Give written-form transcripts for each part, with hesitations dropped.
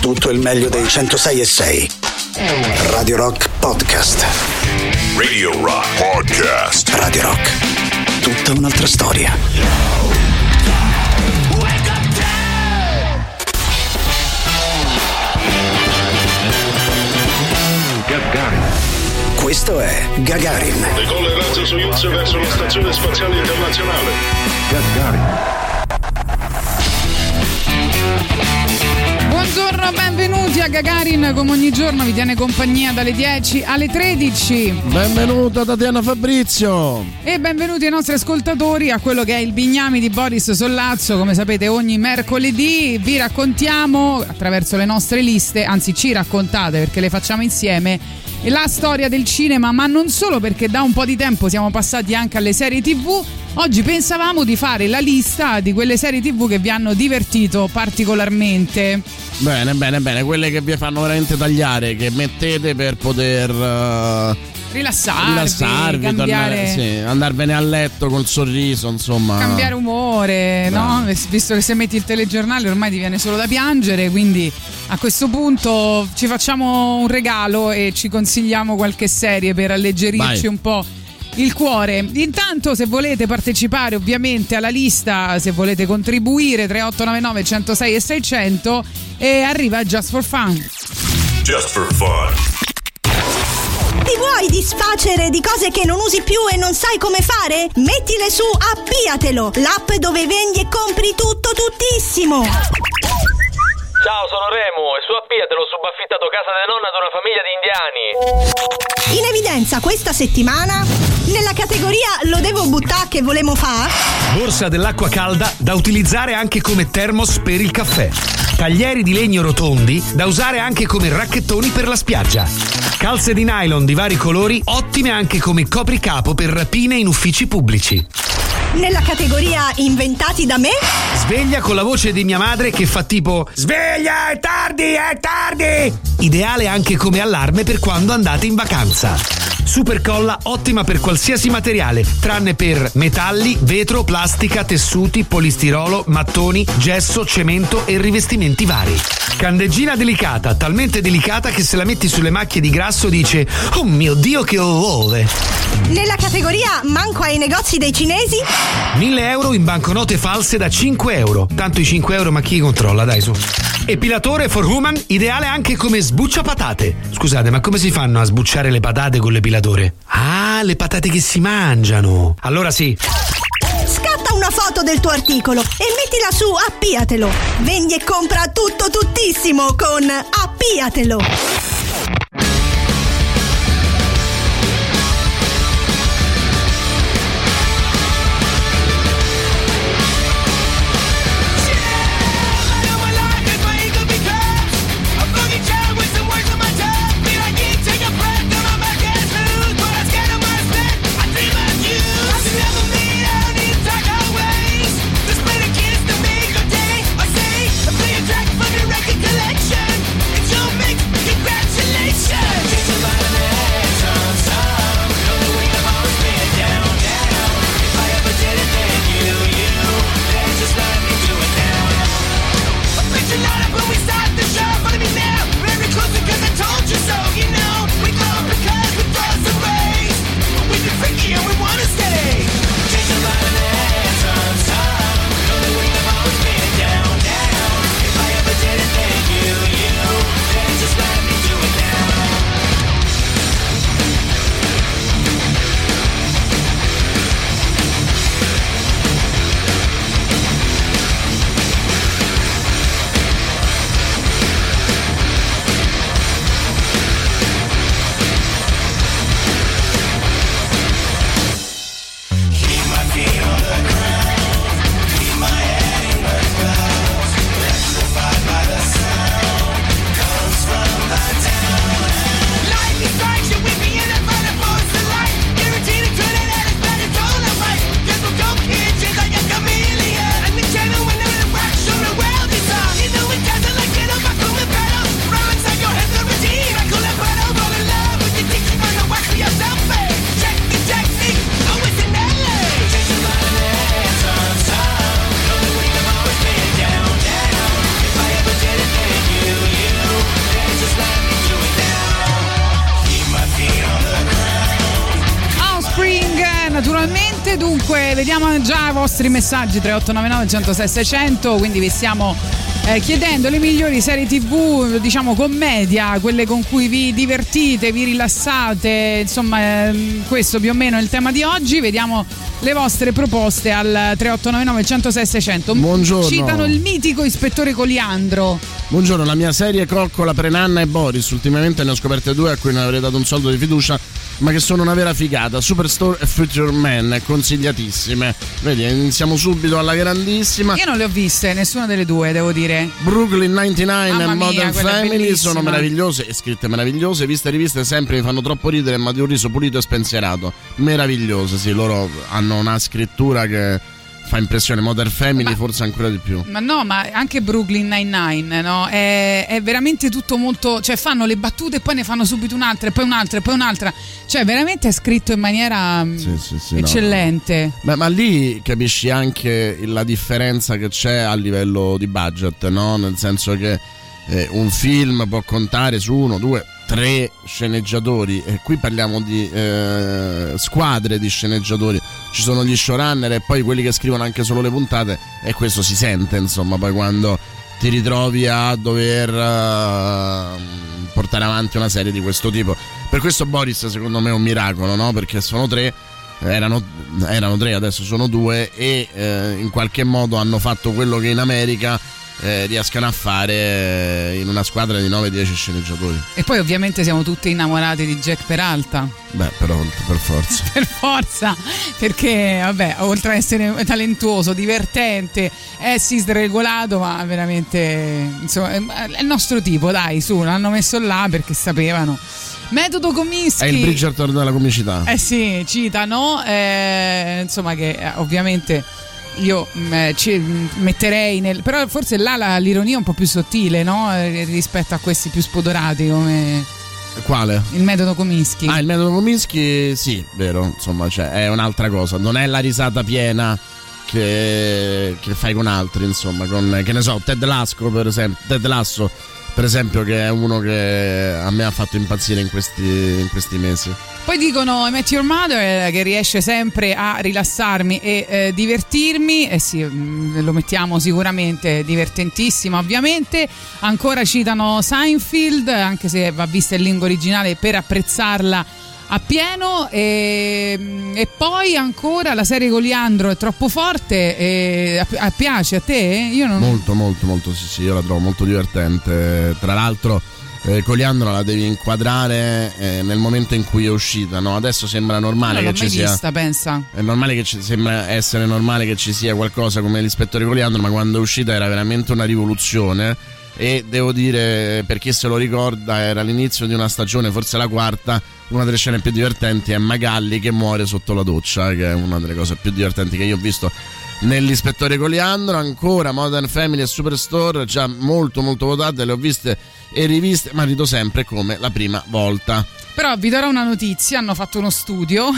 tutto il meglio dei 106.6. Radio Rock Podcast. Radio Rock Podcast. Radio Rock. Tutta un'altra storia. Gagarin. Questo è Gagarin. Decolla il razzo Soyuz verso la Stazione Spaziale Internazionale. Gagarin. Buongiorno, benvenuti a Gagarin, come ogni giorno vi tiene compagnia dalle 10 alle 13. Benvenuta Tatiana Fabrizio. E benvenuti ai nostri ascoltatori a quello che è il Bignami di Boris Sollazzo. Come sapete, ogni mercoledì vi raccontiamo attraverso le nostre liste, anzi ci raccontate perché le facciamo insieme, la storia del cinema, ma non solo, perché da un po' di tempo siamo passati anche alle serie TV. Oggi pensavamo di fare la lista di quelle serie TV che vi hanno divertito particolarmente. Bene, bene, bene, quelle che vi fanno veramente tagliare, che mettete per poter rilassarvi, cambiare, sì, andarvene a letto col sorriso, insomma. Cambiare umore, no? Visto che se metti il telegiornale ormai ti viene solo da piangere, quindi a questo punto ci facciamo un regalo e ci consigliamo qualche serie per alleggerirci un po' il cuore. Intanto, se volete partecipare ovviamente alla lista, se volete contribuire, 3899 106 e 600 e arriva Just for Fun. Just for Fun. Ti vuoi disfacere di cose che non usi più e non sai come fare? Mettile su Appiatelo, l'app dove vendi e compri tutto tuttissimo. Ciao, sono Remo e su Appiatelo ho subaffittato casa della nonna di una famiglia di indiani. In evidenza questa settimana, nella categoria lo devo buttà che volemo fa, borsa dell'acqua calda da utilizzare anche come termos per il caffè, taglieri di legno rotondi da usare anche come racchettoni per la spiaggia, calze di nylon di vari colori ottime anche come copricapo per rapine in uffici pubblici. Nella categoria inventati da me, sveglia con la voce di mia madre che fa tipo sveglia, è tardi, è tardi, ideale anche come allarme per quando andate in vacanza. Supercolla ottima per qualsiasi materiale, tranne per metalli, vetro, plastica, tessuti, polistirolo, mattoni, gesso, cemento e rivestimenti vari. Candeggina delicata, talmente delicata che se la metti sulle macchie di grasso dice "Oh mio Dio che ove". Nella categoria manco ai negozi dei cinesi, 1.000 euro in banconote false da 5 euro. Tanto i 5 euro ma chi controlla, dai su. Epilatore for human, ideale anche come sbuccia patate. Scusate, ma come si fanno a sbucciare le patate con l'epilatore? Ah, le patate che si mangiano. Allora sì. Scatta una foto del tuo articolo e mettila su Appiatelo. Vendi e compra tutto tuttissimo con Appiatelo. Get back. Comunque vediamo già i vostri messaggi 3899 106 600. Quindi vi stiamo chiedendo le migliori serie tv, diciamo commedia, quelle con cui vi divertite, vi rilassate. Insomma questo più o meno è il tema di oggi. Vediamo le vostre proposte al 3899 106 600. Buongiorno. Citano il mitico ispettore Coliandro. Buongiorno, la mia serie Croccola, Prenanna e Boris. Ultimamente ne ho scoperte due a cui non avrei dato un soldo di fiducia, ma che sono una vera figata. Superstore e Future Man, consigliatissime. Vedi, iniziamo subito alla grandissima. Io non le ho viste, nessuna delle due, devo dire. Brooklyn 99 e Modern Family sono meravigliose e scritte meravigliose. Viste e riviste sempre mi fanno troppo ridere, ma di un riso pulito e spensierato. Meravigliose, sì, loro hanno una scrittura che fa impressione. Modern Family ma, forse ancora di più. Ma no, ma anche Brooklyn 99, no? È veramente tutto molto, cioè fanno le battute e poi ne fanno subito un'altra e poi un'altra e poi un'altra. Cioè veramente è scritto in maniera sì, eccellente. No. Beh, ma lì capisci anche la differenza che c'è a livello di budget, no? Nel senso che un film può contare su uno, due, tre sceneggiatori, e qui parliamo di squadre di sceneggiatori. Ci sono gli showrunner e poi quelli che scrivono anche solo le puntate, e questo si sente, insomma, poi quando ti ritrovi a dover portare avanti una serie di questo tipo. Per questo Boris secondo me è un miracolo, no? Perché sono tre, erano tre, adesso sono due, e in qualche modo hanno fatto quello che in America riescano a fare in una squadra di 9-10 sceneggiatori. E poi ovviamente siamo tutti innamorati di Jack Peralta. Beh, però per forza perché vabbè, oltre ad essere talentuoso, divertente, è sì sregolato, ma veramente insomma è il nostro tipo, dai, su, l'hanno messo là perché sapevano. Metodo Kominsky è il Bridgerton della comicità. Sì, citano insomma, che ovviamente io ci metterei nel, però forse là l'ironia è un po' più sottile, no? Rispetto a questi più spudorati come quale? Il metodo Kominsky. Il metodo Kominsky, sì, vero, insomma, cioè, è un'altra cosa, non è la risata piena che fai con altri, insomma, con, che ne so, Ted Lasso per esempio, che è uno che a me ha fatto impazzire in questi mesi. Poi dicono I Met Your Mother, che riesce sempre a rilassarmi e divertirmi. Sì, lo mettiamo sicuramente, divertentissimo ovviamente. Ancora citano Seinfeld, anche se va vista in lingua originale per apprezzarla appieno. E poi ancora la serie Coliandro è troppo forte. Piace a te? Io non... Molto, sì, io la trovo molto divertente. Tra l'altro Coliandro la devi inquadrare nel momento in cui è uscita, no? Adesso sembra normale che ci sia, pensa. È normale che sembra essere normale che ci sia qualcosa come l'ispettore Coliandro, ma quando è uscita era veramente una rivoluzione. E devo dire, per chi se lo ricorda, era l'inizio di una stagione, forse la quarta. Una delle scene più divertenti è Magalli che muore sotto la doccia, che è una delle cose più divertenti che io ho visto nell'ispettore Coliandro. Ancora Modern Family e Superstore, già molto votate, le ho viste e riviste, ma rido sempre come la prima volta. Però vi darò una notizia, hanno fatto uno studio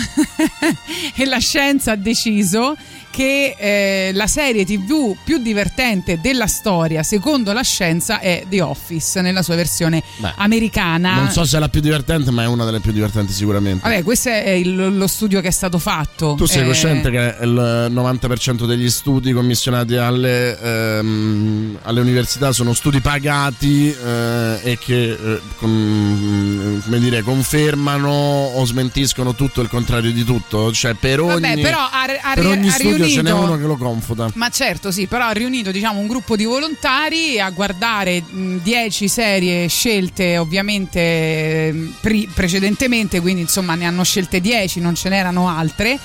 e la scienza ha deciso che la serie tv più divertente della storia, secondo la scienza, è The Office nella sua versione americana. Non so se è la più divertente, ma è una delle più divertenti sicuramente. Vabbè, questo è lo studio che è stato fatto. Tu sei cosciente che il 90% degli studi commissionati alle università sono studi pagati e che come dire, confermano o smentiscono tutto il contrario di tutto, cioè per ogni studio ce n'è uno che lo confuta. Ma certo, sì, però ha riunito, diciamo, un gruppo di volontari a guardare 10 serie scelte ovviamente precedentemente, quindi insomma ne hanno scelte 10, non ce n'erano altre.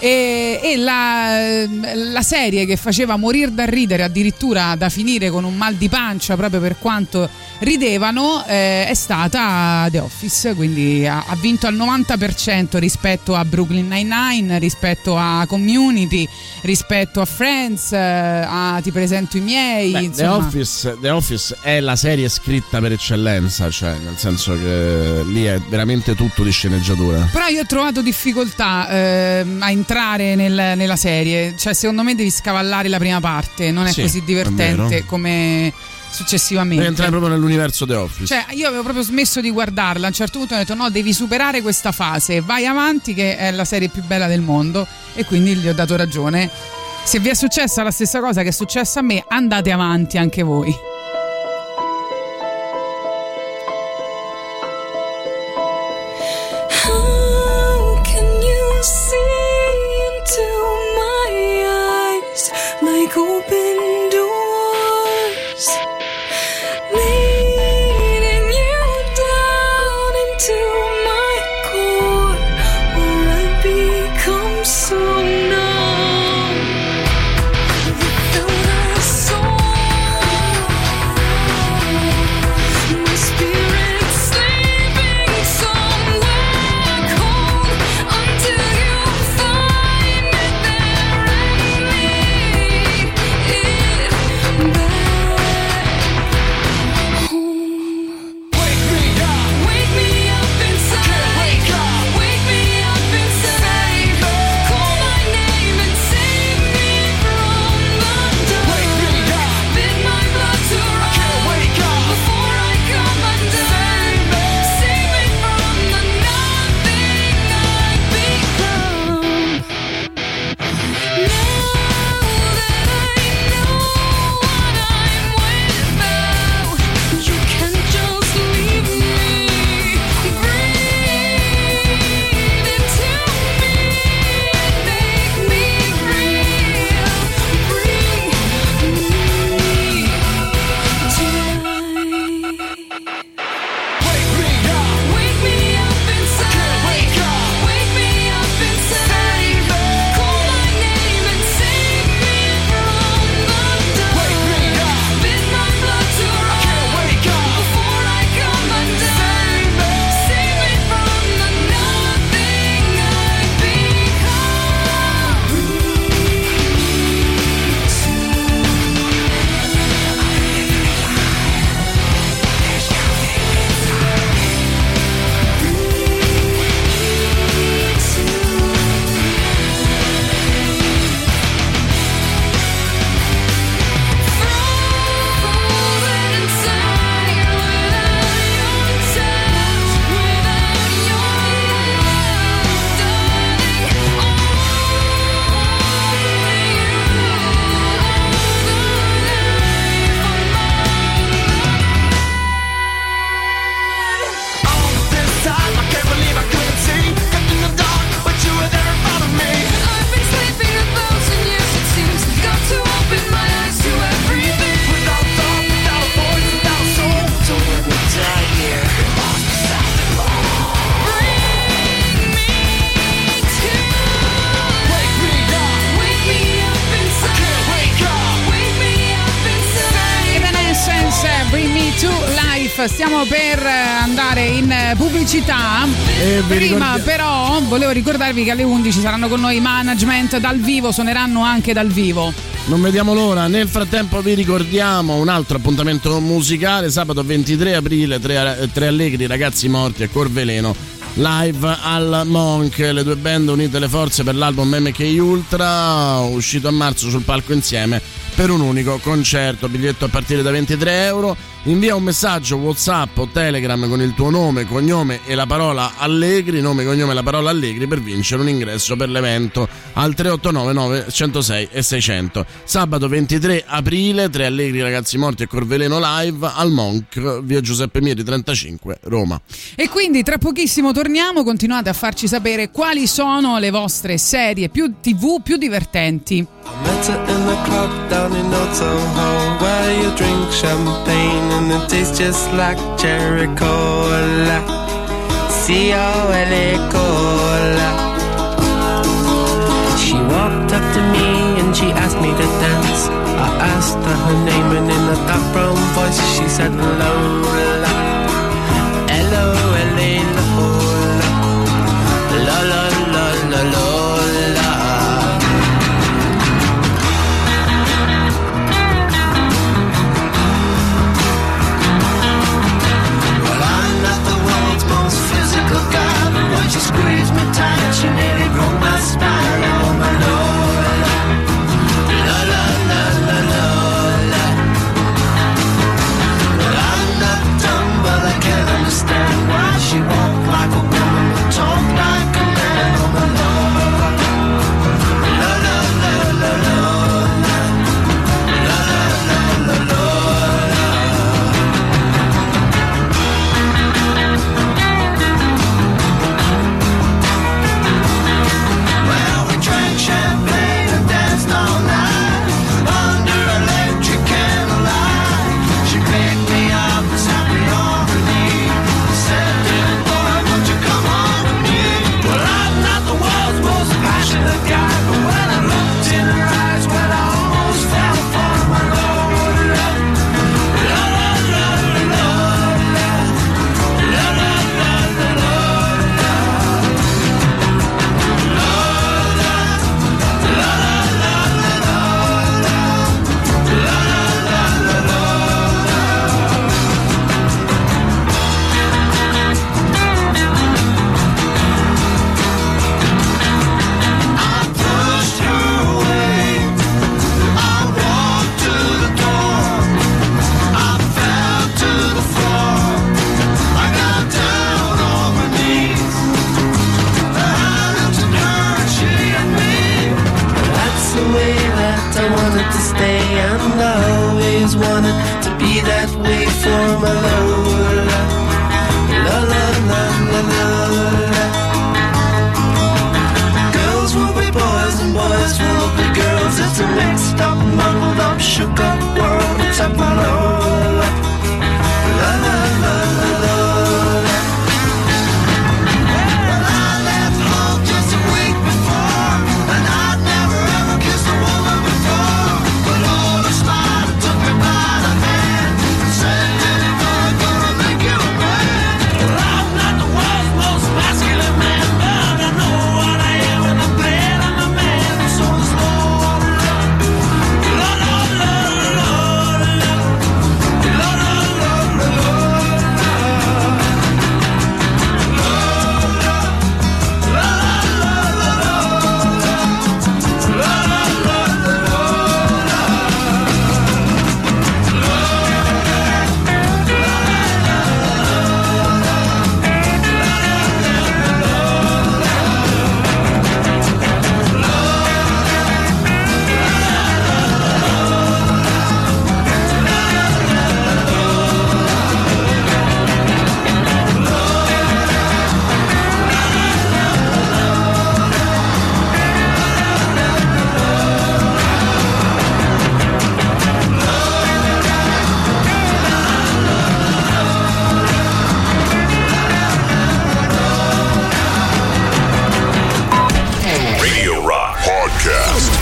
E la serie che faceva morire da ridere, addirittura da finire con un mal di pancia proprio per quanto ridevano, è stata The Office. Quindi ha vinto al 90% rispetto a Brooklyn Nine-Nine, rispetto a Community, rispetto a Friends, a Ti presento i miei. Beh, The Office è la serie scritta per eccellenza, cioè nel senso che lì è veramente tutto di sceneggiatura. Però io ho trovato difficoltà a entrare nella serie, cioè secondo me devi scavallare la prima parte, non è così divertente come successivamente. Entrare proprio nell'universo The Office. Cioè, io avevo proprio smesso di guardarla. A un certo punto ho detto: no, devi superare questa fase, vai avanti, che è la serie più bella del mondo. E quindi gli ho dato ragione. Se vi è successa la stessa cosa che è successa a me, andate avanti anche voi. Stiamo per andare in pubblicità. Prima però volevo ricordarvi che alle 11 saranno con noi Management dal vivo, suoneranno anche dal vivo. Non vediamo l'ora. Nel frattempo vi ricordiamo un altro appuntamento musicale, sabato 23 aprile, Tre Allegri, Ragazzi Morti e Corveleno live al Monk, le due band unite le forze per l'album MK Ultra, uscito a marzo sul palco insieme per un unico concerto. Biglietto a partire da €23. Invia un messaggio WhatsApp o Telegram con il tuo nome, cognome e la parola Allegri, nome, cognome e la parola Allegri, per vincere un ingresso per l'evento al 3899 106 e 600. Sabato 23 aprile Tre Allegri, Ragazzi Morti e Corveleno live al Monk, via Giuseppe Mieri 35, Roma. E quindi tra pochissimo torniamo, continuate a farci sapere quali sono le vostre serie più TV più divertenti. Down in Old Soho, where you drink champagne and it tastes just like cherry cola, C-O-L-A cola. She walked up to me and she asked me to dance. I asked her her name and in a dark brown voice she said Lola, L-O-L-A, la la la la Lola. She squeezed me tight, she nearly broke my spine. Oh my Lola, la la la la Lola. sugar world, it's a ballad. La la la la la. Well, I left home just a week before, and I'd never ever kissed a woman before. But all the smile took me by the hand and said, "Anybody gonna make you a man?" Well, I'm not the world's most masculine man, but I know what I am, and I'm glad I'm a man. So it's Lord, Lord, Lord, Lord, Lord, Lord, Radio Rock Podcast.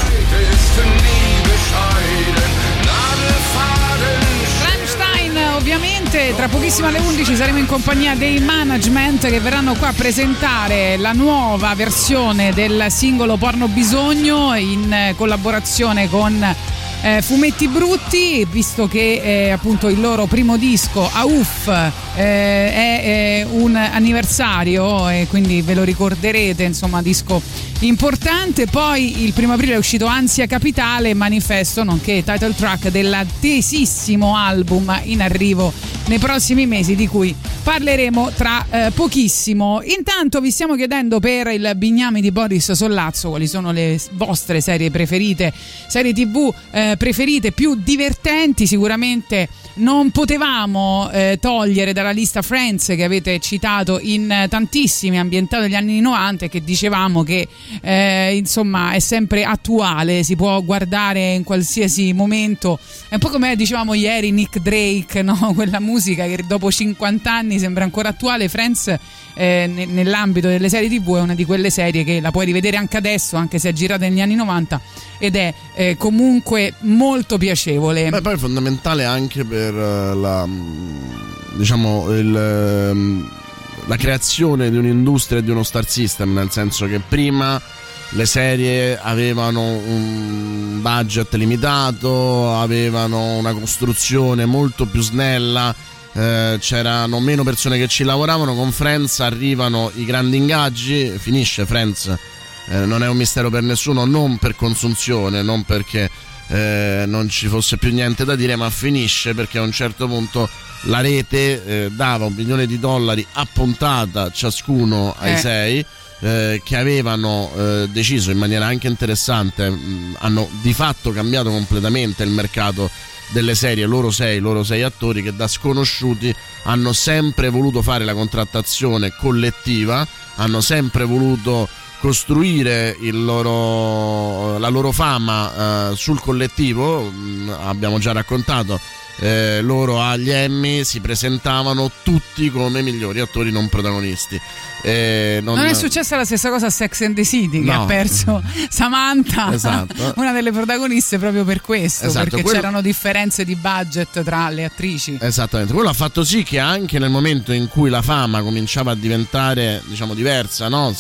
Rammstein, ovviamente, tra pochissimo alle 11 saremo in compagnia dei management che verranno qua a presentare la nuova versione del singolo Porno Bisogno in collaborazione con Fumetti Brutti, visto che appunto il loro primo disco Auff è un anniversario e quindi ve lo ricorderete, insomma, disco importante. Poi il 1 aprile è uscito Ansia Capitale, manifesto, nonché title track dell'attesissimo album in arrivo nei prossimi mesi, di cui parleremo tra pochissimo. Intanto vi stiamo chiedendo per il Bignami di Boris Sollazzo quali sono le vostre serie preferite, serie TV preferite più divertenti. Sicuramente non potevamo togliere dalla lista Friends, che avete citato in tantissimi, ambientato negli anni 90, che dicevamo che insomma è sempre attuale, si può guardare in qualsiasi momento. È un po' come dicevamo ieri Nick Drake, no? Quella musica che dopo 50 anni sembra ancora attuale. Friends nell'ambito delle serie TV è una di quelle serie che la puoi rivedere anche adesso, anche se è girata negli anni 90, ed è comunque molto piacevole. Beh, poi è fondamentale anche per la, diciamo, la creazione di un'industria e di uno star system, nel senso che prima le serie avevano un budget limitato, avevano una costruzione molto più snella, c'erano meno persone che ci lavoravano. Con Friends arrivano i grandi ingaggi, finisce Friends, non è un mistero per nessuno, non per consunzione, non perché non ci fosse più niente da dire, ma finisce perché a un certo punto la rete dava $1 milione a puntata ciascuno ai sei, che avevano deciso in maniera anche interessante, hanno di fatto cambiato completamente il mercato delle serie. Loro sei attori che da sconosciuti hanno sempre voluto fare la contrattazione collettiva, hanno sempre voluto costruire la loro fama sul collettivo. Abbiamo già raccontato, loro agli Emmy si presentavano tutti come migliori attori non protagonisti. Non è successa la stessa cosa a Sex and the City, che no, ha perso Samantha, esatto, una delle protagoniste, proprio per questo, esatto, perché c'erano differenze di budget tra le attrici. Esattamente, quello ha fatto sì che anche nel momento in cui la fama cominciava a diventare, diciamo, diversa, no?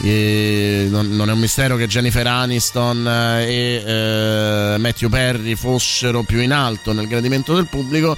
Non è un mistero che Jennifer Aniston e Matthew Perry fossero più in alto nel gradimento del pubblico.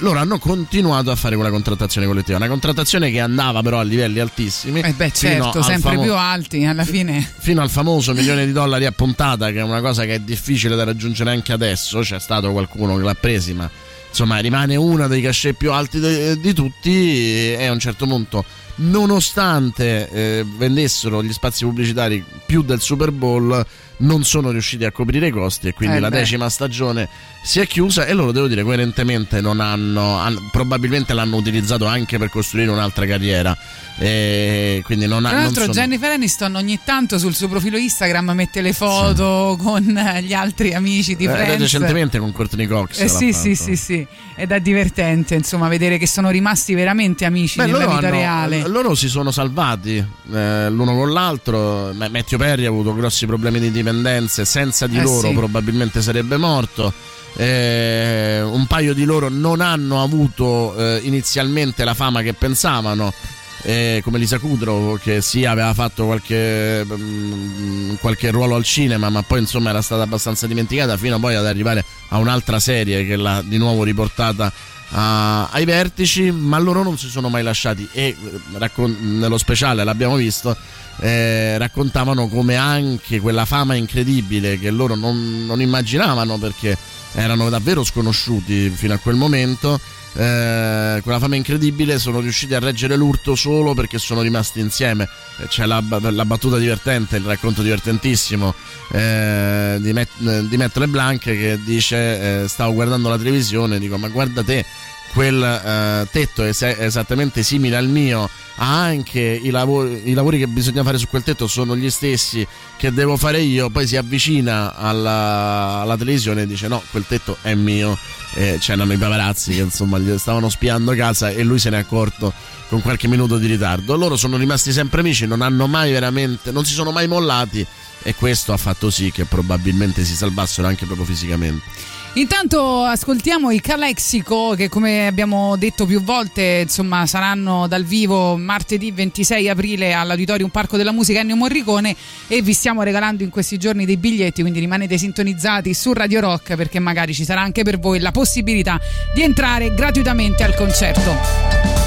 Loro hanno continuato a fare quella contrattazione collettiva, una contrattazione che andava però a livelli altissimi, certo, sempre più alti alla fine, fino al famoso $1 milione a puntata, che è una cosa che è difficile da raggiungere anche adesso. C'è stato qualcuno che l'ha presa, ma insomma rimane uno dei cachet più alti di tutti. E a un certo punto nonostante vendessero gli spazi pubblicitari più del Super Bowl, non sono riusciti a coprire i costi, e quindi la decima stagione si è chiusa, e loro, devo dire, coerentemente non hanno, probabilmente l'hanno utilizzato anche per costruire un'altra carriera, e quindi non hanno. Tra l'altro sono... Jennifer Aniston ogni tanto sul suo profilo Instagram mette le foto, sì, con gli altri amici di Friends, recentemente con Courtney Cox, sì, ed è divertente, insomma, vedere che sono rimasti veramente amici nella vita reale. Loro si sono salvati l'uno con l'altro. Matthew Perry ha avuto grossi problemi di dipendenze, senza di loro probabilmente sarebbe morto. Un paio di loro non hanno avuto inizialmente la fama che pensavano, come Lisa Kudrow, che sì, aveva fatto qualche ruolo al cinema, ma poi insomma era stata abbastanza dimenticata, fino a poi ad arrivare a un'altra serie che l'ha di nuovo riportata ai vertici. Ma loro non si sono mai lasciati, e nello speciale l'abbiamo visto, raccontavano come anche quella fama incredibile che loro non immaginavano, perché erano davvero sconosciuti fino a quel momento, quella fama incredibile, sono riusciti a reggere l'urto solo perché sono rimasti insieme. C'è la battuta divertente, il racconto divertentissimo di Matt LeBlanc, che dice: stavo guardando la televisione, dico, ma guarda te, quel tetto è esattamente simile al mio, anche i lavori che bisogna fare su quel tetto sono gli stessi che devo fare io. Poi si avvicina alla televisione e dice: no, quel tetto è mio. C'erano i paparazzi che insomma gli stavano spiando casa, e lui se n'è accorto con qualche minuto di ritardo. Loro sono rimasti sempre amici, non si sono mai mollati, e questo ha fatto sì che probabilmente si salvassero anche proprio fisicamente. Intanto ascoltiamo i Calexico, che come abbiamo detto più volte, insomma, saranno dal vivo martedì 26 aprile all'Auditorium Parco della Musica Ennio Morricone, e vi stiamo regalando in questi giorni dei biglietti, quindi rimanete sintonizzati su Radio Rock, perché magari ci sarà anche per voi la possibilità di entrare gratuitamente al concerto.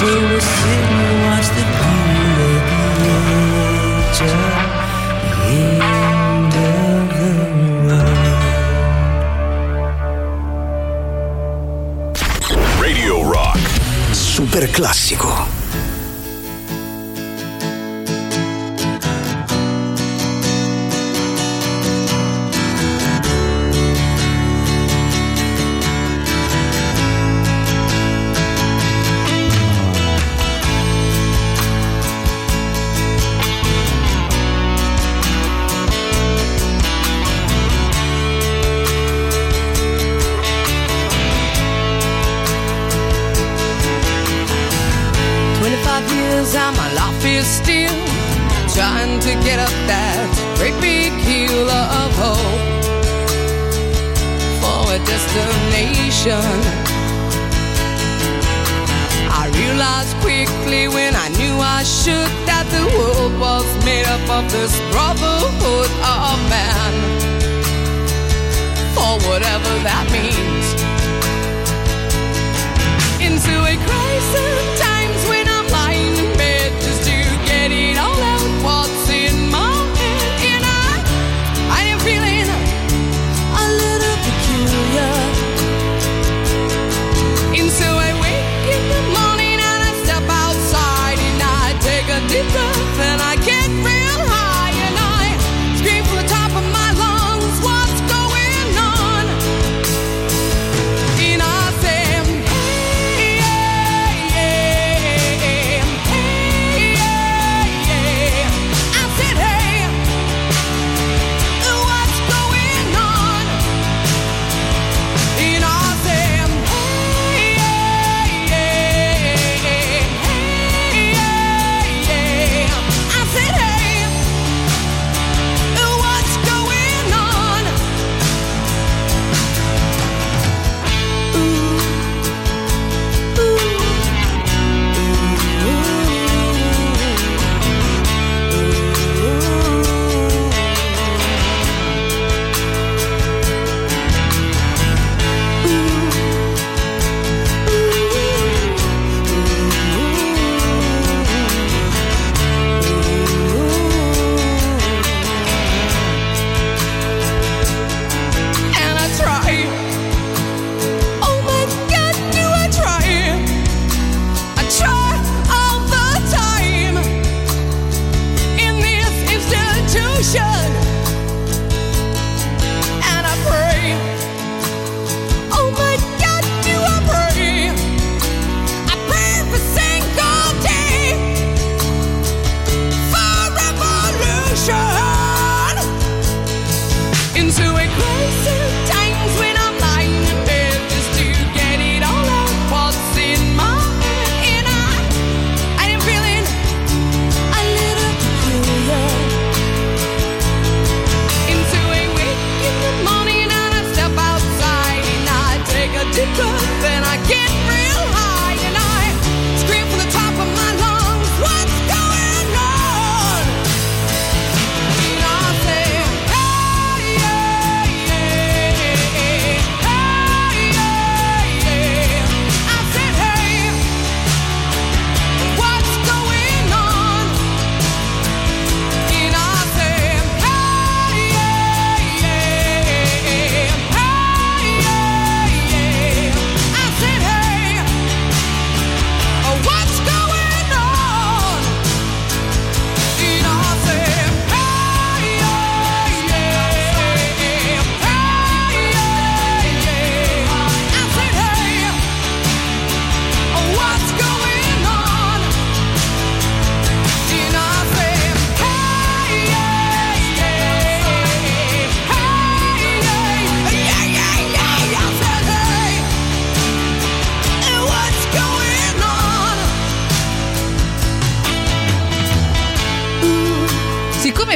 So we'll sit and watch the beauty of the edge. Super classico.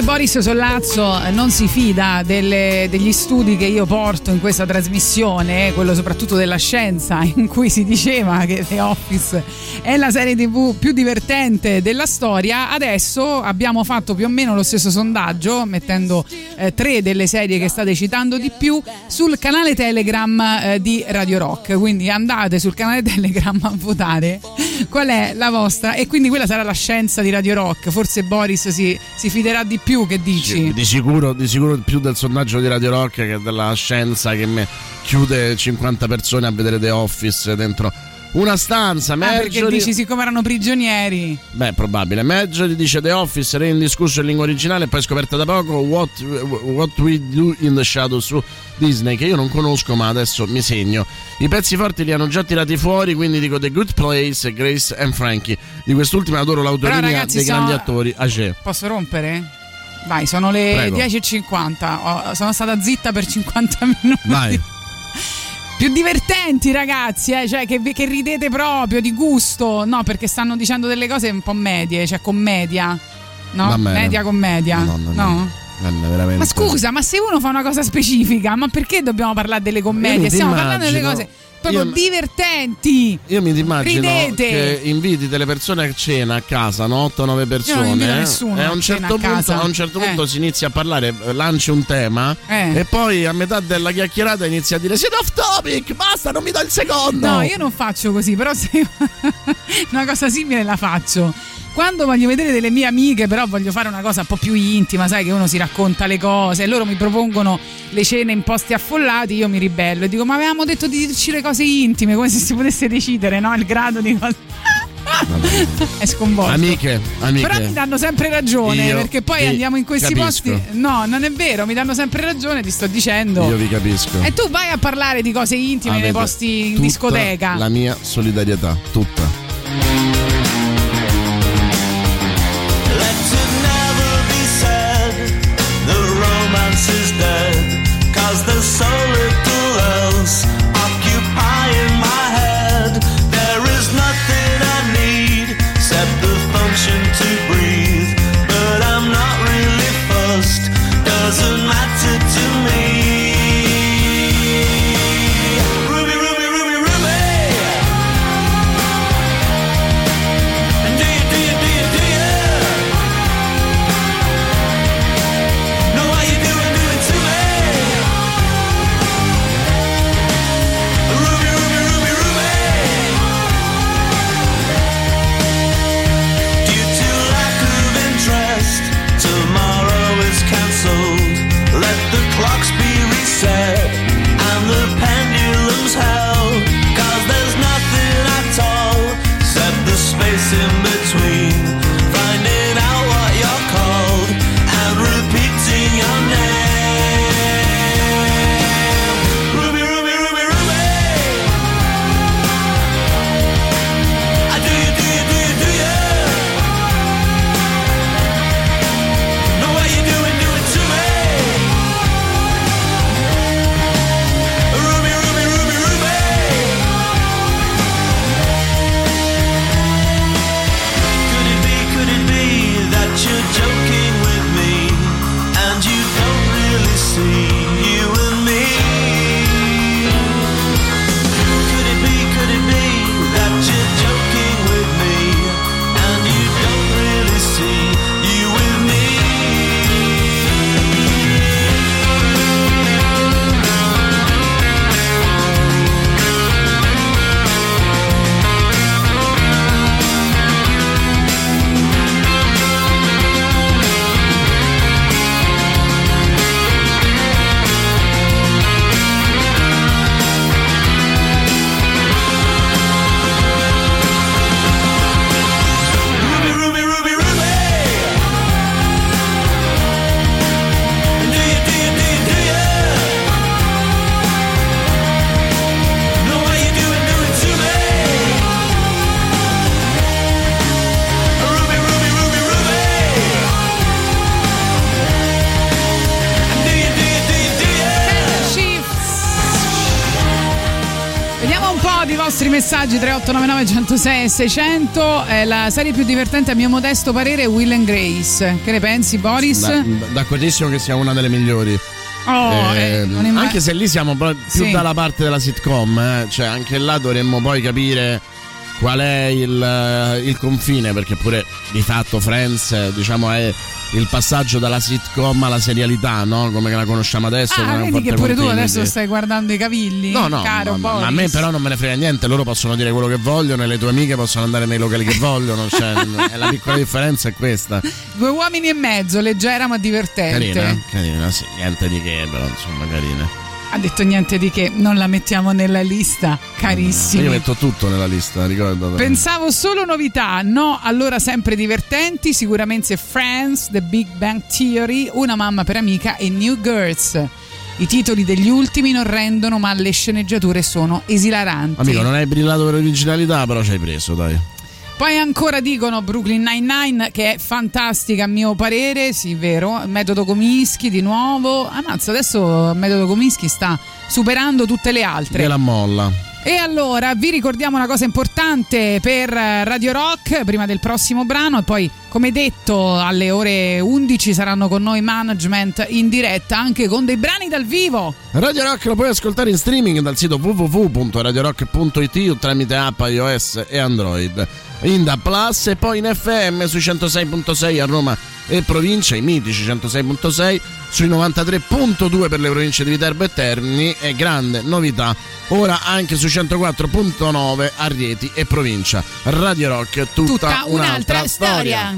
Boris Sollazzo non si fida degli studi che io porto in questa trasmissione, quello soprattutto della scienza, in cui si diceva che The Office è la serie TV più divertente della storia. Adesso abbiamo fatto più o meno lo stesso sondaggio, mettendo tre delle serie che state citando di più sul canale Telegram di Radio Rock. Quindi andate sul canale Telegram a votare qual è la vostra, e quindi quella sarà la scienza di Radio Rock. Forse Boris si fiderà di più, che dici? Sì, di sicuro più del sondaggio di Radio Rock che della scienza che chiude 50 persone a vedere The Office dentro una stanza. Perché dici siccome erano prigionieri? Beh, probabile. Major dice The Office era in discusso in lingua originale, poi scoperta da poco What We Do in the Shadow su Disney, che io non conosco ma adesso mi segno. I pezzi forti li hanno già tirati fuori, quindi dico The Good Place e Grace and Frankie. Di quest'ultima adoro l'autorità dei grandi attori. Ace. Posso rompere? Vai, sono le 10:50. Sono stata zitta per 50 minuti. Vai. Più divertenti, ragazzi, cioè che ridete proprio di gusto, no? Perché stanno dicendo delle cose un po' medie, cioè commedia, no? Media commedia, no? Veramente. Ma scusa, ma se uno fa una cosa specifica, ma perché dobbiamo parlare delle commedie? Stiamo parlando delle cose proprio divertenti. Io mi immagino che inviti delle persone a cena a casa, no? 8-9 persone, e a un certo punto si inizia a parlare, lanci un tema e poi a metà della chiacchierata inizia a dire siete off topic, basta, non mi do il secondo. No, io non faccio così, però se una cosa simile la faccio. Quando voglio vedere delle mie amiche, però voglio fare una cosa un po' più intima, sai che uno si racconta le cose, e loro mi propongono le cene in posti affollati, io mi ribello e dico ma avevamo detto di dirci le cose intime, come se si potesse decidere, no? Il grado di cosa è sconvolto. Amiche. Però mi danno sempre ragione, io perché poi andiamo in questi posti. No, non è vero, mi danno sempre ragione, ti sto dicendo. Io vi capisco. E tu vai a parlare di cose intime nei posti in discoteca. La mia solidarietà, tutta. There's so little else occupying my head. There is nothing I need except the function to breathe. But I'm not really fussed, doesn't matter to me. And the pendulum's held, 'cause there's nothing at all except the space in between. Finding out what you're called and repeating your name. Messaggi 3899 106 600. La serie più divertente a mio modesto parere è Will and Grace. Che ne pensi, Boris? D'accordissimo che sia una delle migliori. Anche se lì siamo più dalla parte della sitcom, cioè anche là dovremmo poi capire qual è il confine, perché pure di fatto Friends, diciamo, è il passaggio dalla sitcom alla serialità, no? Come la conosciamo adesso. Ah, vedi che pure tu adesso stai guardando i cavilli. No, caro Boris. Ma a me però non me ne frega niente. Loro possono dire quello che vogliono e le tue amiche possono andare nei locali che vogliono, cioè, la piccola differenza è questa. 2 uomini e mezzo, leggera ma divertente. Carina, sì, niente di che, però insomma carina. Ha detto niente di che, non la mettiamo nella lista, carissimi. Io metto tutto nella lista, ricordate. Pensavo solo novità, no, allora sempre divertenti, sicuramente Friends, The Big Bang Theory, Una mamma per amica e New Girls. I titoli degli ultimi non rendono, ma le sceneggiature sono esilaranti. Amico, non hai brillato per originalità, però ci hai preso, dai. Poi ancora dicono Brooklyn 99, che è fantastica a mio parere, sì, vero, Metodo Kominsky di nuovo, ammazza, adesso Metodo Kominsky sta superando tutte le altre. E la molla. E allora vi ricordiamo una cosa importante per Radio Rock prima del prossimo brano, e poi come detto alle ore 11 saranno con noi Management in diretta anche con dei brani dal vivo. Radio Rock lo puoi ascoltare in streaming dal sito www.radiorock.it o tramite app iOS e Android, in DAB Plus e poi in FM sui 106.6 a Roma e provincia, i mitici 106.6, sui 93.2 per le province di Viterbo e Terni, e grande novità ora anche su 104.9 a Rieti e provincia. Radio Rock è tutta un'altra storia.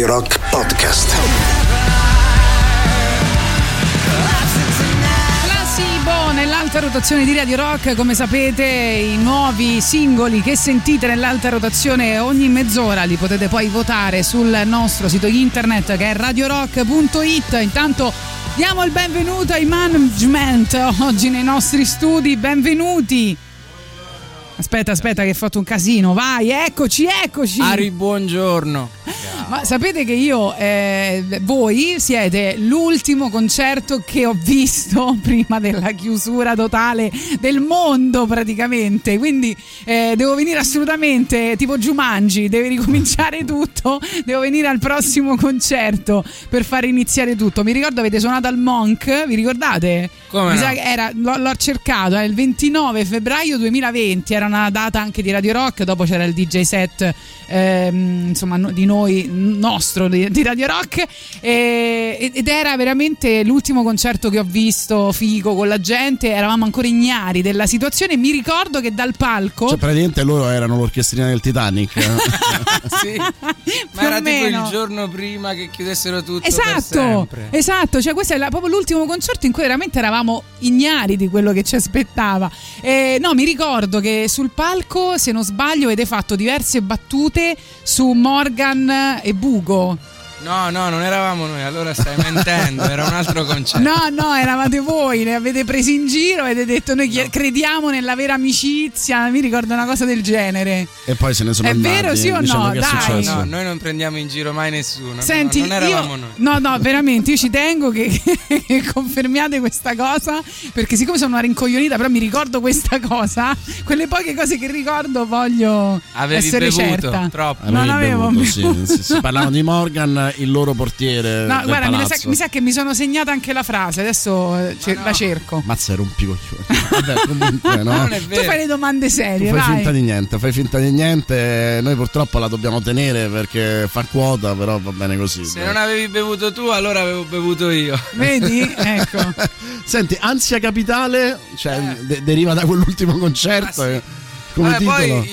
Radio Rock Podcast. Classico nell'alta rotazione di Radio Rock, come sapete i nuovi singoli che sentite nell'alta rotazione ogni mezz'ora li potete poi votare sul nostro sito internet che è radiorock.it. Intanto diamo il benvenuto ai management oggi nei nostri studi, benvenuti. Aspetta che ho fatto un casino, vai, eccoci. Ari, buongiorno. Ma sapete che io, voi siete l'ultimo concerto che ho visto prima della chiusura totale del mondo praticamente, quindi devo venire assolutamente, tipo Jumanji, devi ricominciare tutto, devo venire al prossimo concerto per far iniziare tutto. Mi ricordo avete suonato al Monk, vi ricordate? Come no? L'ho cercato, il 29 febbraio 2020, era una data anche di Radio Rock, dopo c'era il DJ set insomma di noi, nostro, di Radio Rock, ed era veramente l'ultimo concerto che ho visto figo con la gente, eravamo ancora ignari della situazione. Mi ricordo che dal palco, cioè praticamente loro erano l'orchestrina del Titanic sì. Ma era tipo il giorno prima che chiudessero tutto, esatto, cioè questo è proprio l'ultimo concerto in cui veramente eravamo ignari di quello che ci aspettava. No, mi ricordo che sul palco, se non sbaglio, avete fatto diverse battute su Morgan e Bugo. No, non eravamo noi, allora stai mentendo, era un altro concetto. No, eravate voi, ne avete presi in giro, avete detto noi crediamo nella vera amicizia, mi ricordo una cosa del genere. E poi se ne sono andati. È vero, sì o no? Dai. No, noi non prendiamo in giro mai nessuno. Senti, non eravamo noi. No, veramente, io ci tengo che confermiate questa cosa, perché siccome sono una rincoglionita, però mi ricordo questa cosa, quelle poche cose che ricordo voglio essere bevuto, certa. Troppo. Non avevo bevuto. Sì. Parlavano di Morgan, il loro portiere. No, guarda, mi sa che mi sono segnata anche la frase, adesso la cerco. Mazza, rompicoglioni. Vabbè, comunque no. Tu fai le domande serie, tu fai finta di niente, noi purtroppo la dobbiamo tenere perché fa quota, però va bene così. Se non avevi bevuto tu, allora avevo bevuto io. Vedi? Ecco. Senti, Ansia Capitale, deriva da quell'ultimo concerto. Poi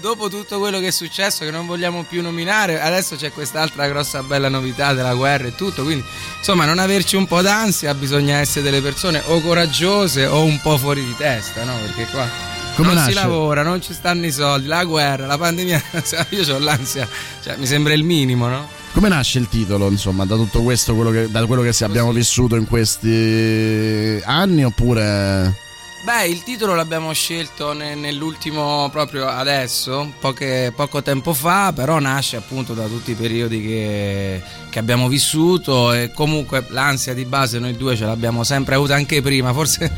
dopo tutto quello che è successo, che non vogliamo più nominare, adesso c'è quest'altra grossa bella novità della guerra e tutto, quindi insomma non averci un po' d'ansia, bisogna essere delle persone o coraggiose o un po' fuori di testa, no? Perché qua si lavora, non ci stanno i soldi, la guerra, la pandemia, io ho l'ansia, mi sembra il minimo, no? Come nasce il titolo, insomma, da tutto questo, da quello che abbiamo vissuto in questi anni, oppure... Beh, il titolo l'abbiamo scelto nell'ultimo, proprio adesso, poco tempo fa, però nasce appunto da tutti i periodi che abbiamo vissuto, e comunque l'ansia di base noi due ce l'abbiamo sempre avuta, anche prima, forse,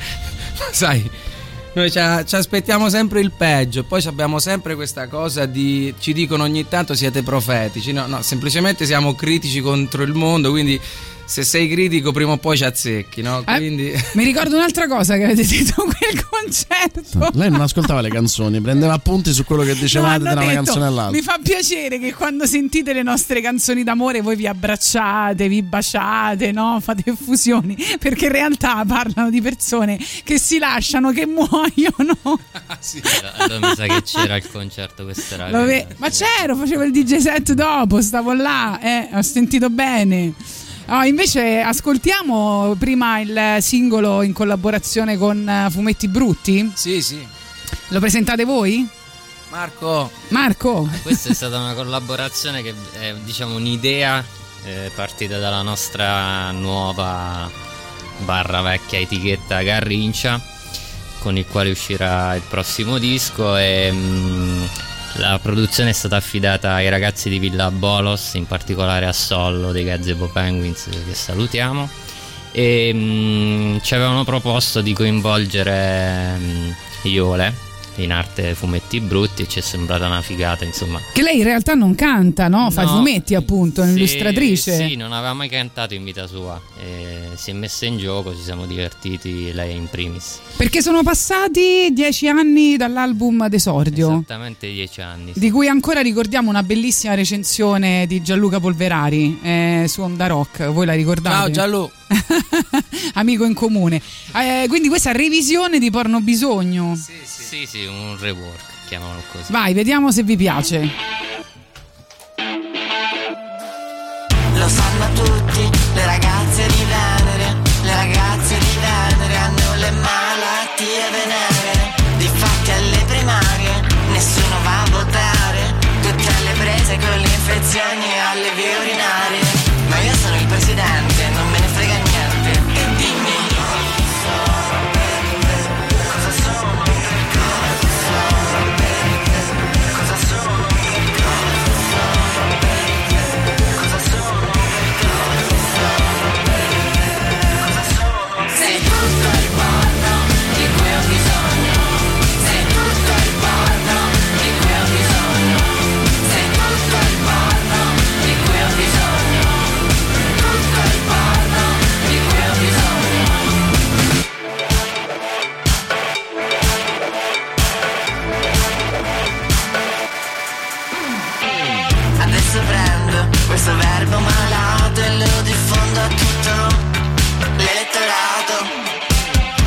sai... Noi ci aspettiamo sempre il peggio, poi abbiamo sempre questa cosa di, ci dicono ogni tanto siete profetici, no, semplicemente siamo critici contro il mondo, quindi se sei critico prima o poi ci azzecchi, no? Quindi... Mi ricordo un'altra cosa che avete detto in quel concerto. No, lei non ascoltava le canzoni, prendeva appunti su quello che dicevate da una canzone all'altra. Mi fa piacere che quando sentite le nostre canzoni d'amore voi vi abbracciate, vi baciate, no? Fate effusioni, perché in realtà parlano di persone che si lasciano, che muoiono. Sì. Allora, mi sa che c'era il concerto questa ma c'ero, facevo il DJ set dopo, stavo là, ho sentito bene. Invece ascoltiamo prima il singolo in collaborazione con Fumetti Brutti. Sì. Lo presentate voi? Marco. Questa è stata una collaborazione che è, diciamo, un'idea partita dalla nostra nuova barra vecchia etichetta Garrincia, con il quale uscirà il prossimo disco, e la produzione è stata affidata ai ragazzi di Villa Bolos, in particolare a Sollo dei Gazebo Penguins, che salutiamo, e ci avevano proposto di coinvolgere Iole, in arte Fumetti Brutti, e ci è sembrata una figata, insomma. Che lei in realtà non canta, no? Fa i fumetti, appunto, è un'illustratrice. Sì, non aveva mai cantato in vita sua, si è messa in gioco, ci siamo divertiti, lei in primis. Perché sono passati 10 anni dall'album d'esordio. Esattamente 10 anni. Sì. Di cui ancora ricordiamo una bellissima recensione di Gianluca Polverari su Onda Rock, voi la ricordate? Ciao Gianlu! Amico in comune. Quindi questa revisione di Porno Bisogno. Sì, un rework, chiamalo così. Vai, vediamo se vi piace. e malattie venere. Difatti alle primarie nessuno va a votare, tutti alle prese con le infezioni e alle vie urinarie. Ma io sono il presidente, non me ne frega niente. E dimmi cosa sono, cosa sono, cosa sono, cosa sono. Sei tutto il porno di cui ho bisogno. Sei tutto il porno di cui ho bisogno. Sei tutto il porno di cui ho bisogno. Tutto il porno di cui ho bisogno. Adesso prendo questo verbo malato e lo diffondo a tutto l'elettorato.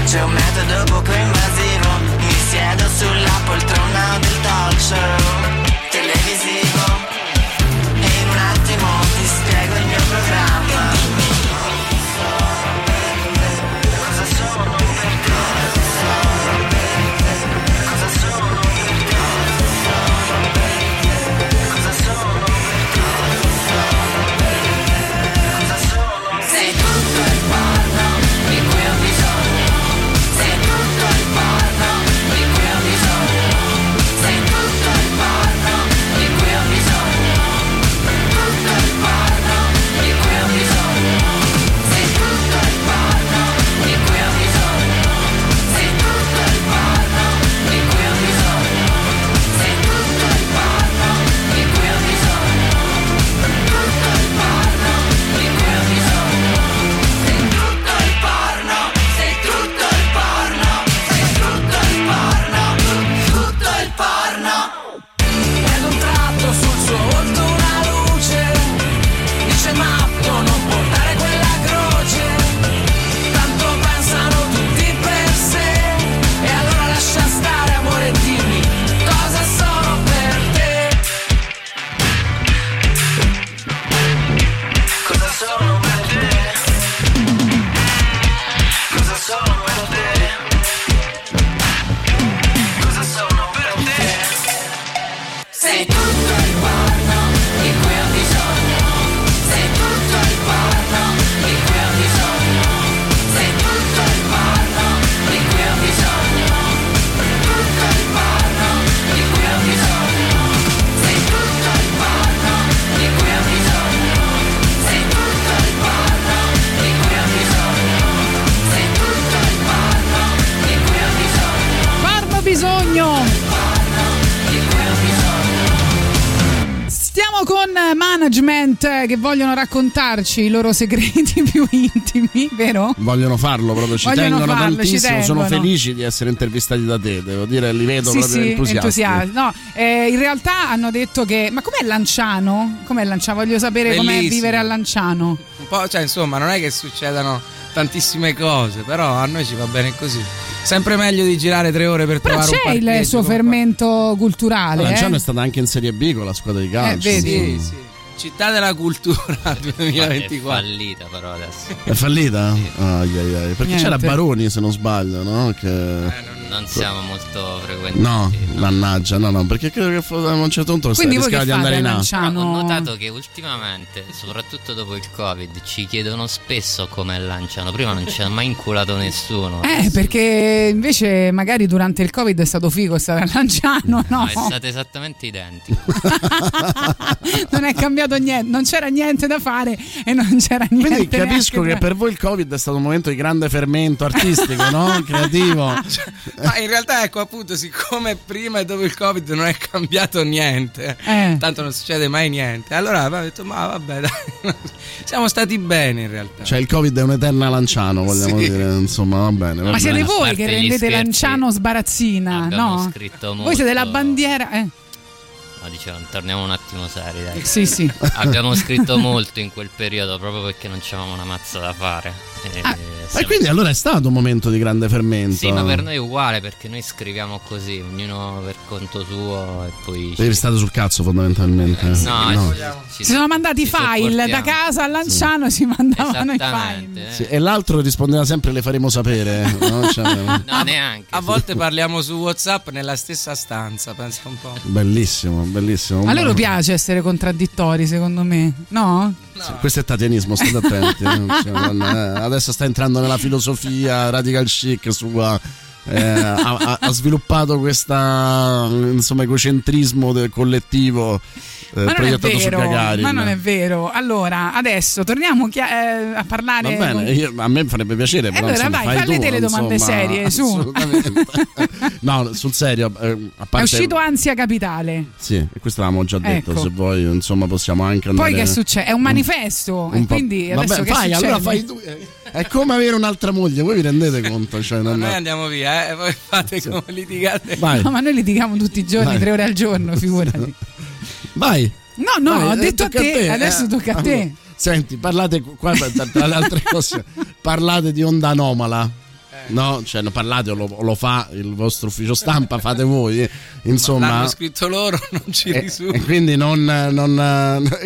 C'è un metodo poco invasivo, mi siedo sulla poltrona del talk show televisivo e in un attimo ti spiego il mio programma. Cosa sono, cosa sono, cosa sono, cosa sono. Sei tutto il porno di cui ho bisogno. Sei tutto il porno di cui ho bisogno. Sei tutto il porno di cui ho bisogno. Tutto il porno di cui ho bisogno. Sei tutto il porno di cui ho bisogno. Sei tutto il porno di cui ho bisogno. Sei tutto il porno di cui ho bisogno. Tutto il porno di cui ho bisogno. Sei tutto il porno, sei tutto il porno, sei tutto il porno, tutto il porno. Ed un tratto sul suo volto una luce, dice matto non portare quella croce, tanto pensano tutti per sé, e allora lascia stare amore e dimmi cosa sono per te. Cosa sono per te? Cosa sono per te? Cosa sono per te? Sei tutto il porno di cui ho bisogno. Sei tutto il porno di cui ho bisogno. Sei tutto il porno di cui ho bisogno. Tutto il porno di cui ho bisogno. Sei tutto il porno di cui ho bisogno. Sei tutto il porno di cui ho bisogno. Sei tutto il porno di cui ho bisogno. Parlo bisogno. Di cui ho bisogno. Stiamo con management che vogliono raccontarci i loro segreti più intimi, vero? Vogliono farlo proprio, ci Vogliono tengono farlo, tantissimo, ci tengono. Sono felici di essere intervistati da te, devo dire, li vedo proprio entusiasti. No, in realtà hanno detto che... Ma com'è Lanciano? Com'è Lanciano? Voglio sapere com'è Bellissimo. vivere a Lanciano. Un po', cioè, insomma, non è che succedano tantissime cose, però a noi ci va bene così. Sempre meglio di girare 3 ore per Però trovare un c'è parcheggio. il suo comunque. Fermento culturale. Lanciano è stata anche in Serie B con la squadra di calcio. Vedi? Sì. Città della cultura 2024. È fallita però adesso. È fallita? Sì. Ai. Perché c'era Baroni, se non sbaglio, no? Che... non siamo molto frequenti. No, mannaggia, no, perché credo che a un certo punto rischiava di andare in A. Ho notato che ultimamente, soprattutto dopo il Covid, ci chiedono spesso come Lanciano. Prima non ci ha mai inculato nessuno. Perché invece magari durante il Covid è stato figo stare a Lanciano, no? È stato esattamente identico. Non è cambiato niente, non c'era niente da fare e non c'era niente. Quindi capisco che per voi il Covid è stato un momento di grande fermento artistico, no? Creativo. Ma in realtà, ecco, appunto, siccome prima e dopo il Covid non è cambiato niente, tanto non succede mai niente, allora ho detto ma vabbè dai, siamo stati bene in realtà. Cioè il Covid è un'eterna Lanciano, vogliamo dire, insomma, va bene. Ma siete voi che rendete Lanciano sbarazzina, no? Voi siete la bandiera, No, dicevano, torniamo un attimo seri, dai. Sì. Abbiamo scritto molto in quel periodo proprio perché non c'avevamo una mazza da fare. E quindi allora è stato un momento di grande fermento. Sì, ma per noi è uguale, perché noi scriviamo così, ognuno per conto suo, e poi ci... state sul cazzo fondamentalmente. No. Si sono mandati i file da casa a Lanciano, sì. Si mandavano i file, sì. E l'altro rispondeva sempre le faremo sapere. No, cioè, no, neanche. A volte parliamo su WhatsApp nella stessa stanza, pensa un po'. Bellissimo. A loro piace essere contraddittori, secondo me. No? Sì, questo è tatianismo, state attenti. Adesso sta entrando nella filosofia radical chic sua. Ha sviluppato questa, insomma, egocentrismo del collettivo, proiettato su Gagarin. Ma non è vero. Allora, adesso torniamo a parlare. Va bene, a me farebbe piacere. Però, allora, insomma, vai, falle delle domande serie, su. No, sul serio, a parte... È uscito Ansia Capitale. Sì, questo l'avevamo già detto, ecco. Se vuoi, insomma, possiamo anche andare. Poi che succede? È un manifesto, un quindi adesso vabbè, che fai, succede? Allora fai tu. È come avere un'altra moglie, voi vi rendete conto? Cioè, noi andiamo via, e voi fate come litigate. No, ma noi litighiamo tutti i giorni, 3 ore al giorno, figurati. Vai. No, ho detto a te. Adesso tocca a te. Senti, parlate qua, tra le altre cose, parlate di onda anomala. No, cioè, parlate, o lo fa il vostro ufficio stampa, fate voi, insomma. Ma l'hanno scritto loro, non ci risulta. E quindi non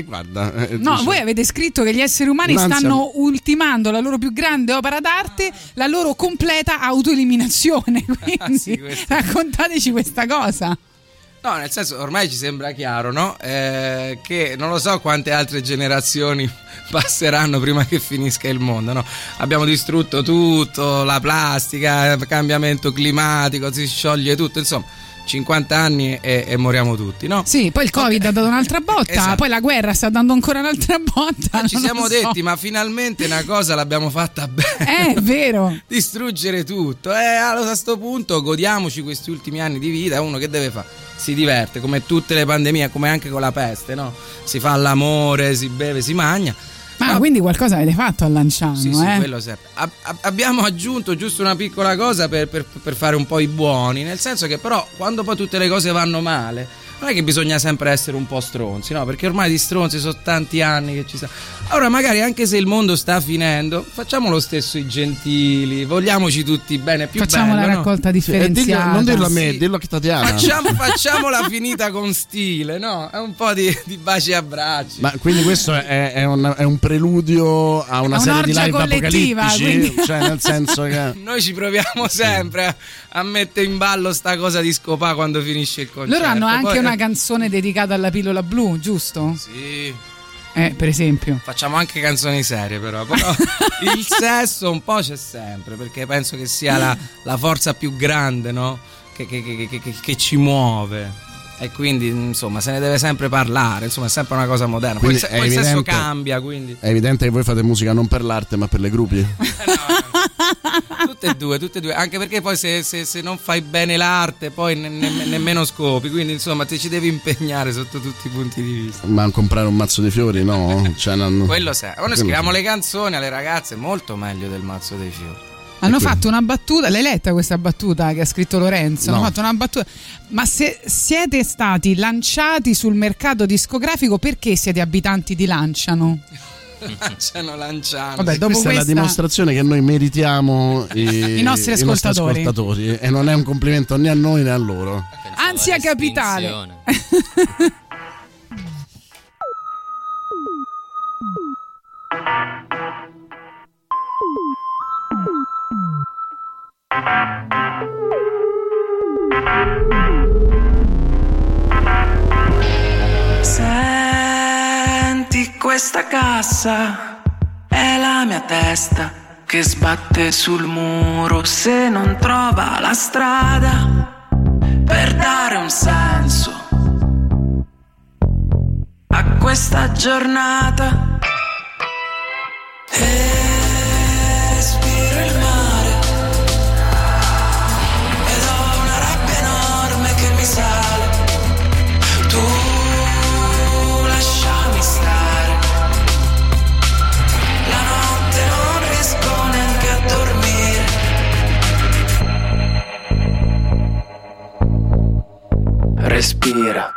guarda. No, voi avete scritto che gli esseri umani stanno ultimando la loro più grande opera d'arte, la loro completa autoeliminazione. Quindi sì, raccontateci questa cosa. No, nel senso, ormai ci sembra chiaro, no? Che non lo so quante altre generazioni passeranno prima che finisca il mondo, no? Abbiamo distrutto tutto, la plastica, il cambiamento climatico, si scioglie tutto, insomma, 50 anni e moriamo tutti, no? Sì, poi il Covid ha dato un'altra botta, esatto. Poi la guerra sta dando ancora un'altra botta. Ci siamo detti, ma finalmente una cosa l'abbiamo fatta bene. È vero. Distruggere tutto. A sto punto godiamoci questi ultimi anni di vita, uno che deve fare? Si diverte, come tutte le pandemie, come anche con la peste, no? Si fa l'amore, si beve, si mangia. Ma quindi qualcosa avete fatto a Lanciano? Sì, quello serve. Abbiamo aggiunto giusto una piccola cosa per fare un po' i buoni, nel senso che però quando poi tutte le cose vanno male, non è che bisogna sempre essere un po' stronzi, no? Perché ormai di stronzi sono tanti anni che ci sta. Allora magari anche se il mondo sta finendo, facciamo lo stesso i gentili, vogliamoci tutti bene, più facciamo bello, la raccolta differenziata. Non dirlo a me, dillo a Tatiana. Facciamola finita con stile, no? È un po' di baci e abbracci. Ma quindi questo è un preludio a una serie di live apocalittici, quindi... cioè nel senso che noi ci proviamo sempre a mettere in ballo sta cosa di scopà quando finisce il concerto. Loro hanno anche una canzone dedicata alla pillola blu, giusto? Sì. Per esempio. Facciamo anche canzoni serie, però il sesso un po' c'è sempre, perché penso che sia la forza più grande, no? Che ci muove. E quindi, insomma, se ne deve sempre parlare, insomma, è sempre una cosa moderna. Quindi poi il sesso cambia, quindi. È evidente che voi fate musica non per l'arte, ma per le gruppi. No. Tutte e due, anche perché poi se non fai bene l'arte, poi nemmeno scopi, quindi insomma ti ci devi impegnare sotto tutti i punti di vista. Ma comprare un mazzo di fiori, no? Cioè, quello serve. Noi scriviamo le canzoni alle ragazze molto meglio del mazzo dei fiori. Hanno fatto una battuta, l'hai letta questa battuta che ha scritto Lorenzo? No. Hanno fatto una battuta. Ma se siete stati lanciati sul mercato discografico, perché siete abitanti di Lanciano? Lanciano. Vabbè, dopo questa è la dimostrazione che noi meritiamo i nostri ascoltatori. E non è un complimento né a noi né a loro. Ansia Capitale. Senti questa cassa, è la mia testa che sbatte sul muro se non trova la strada per dare un senso a questa giornata. Respiro il mare. Tu lasciami stare, la notte non riesco neanche a dormire. Respira.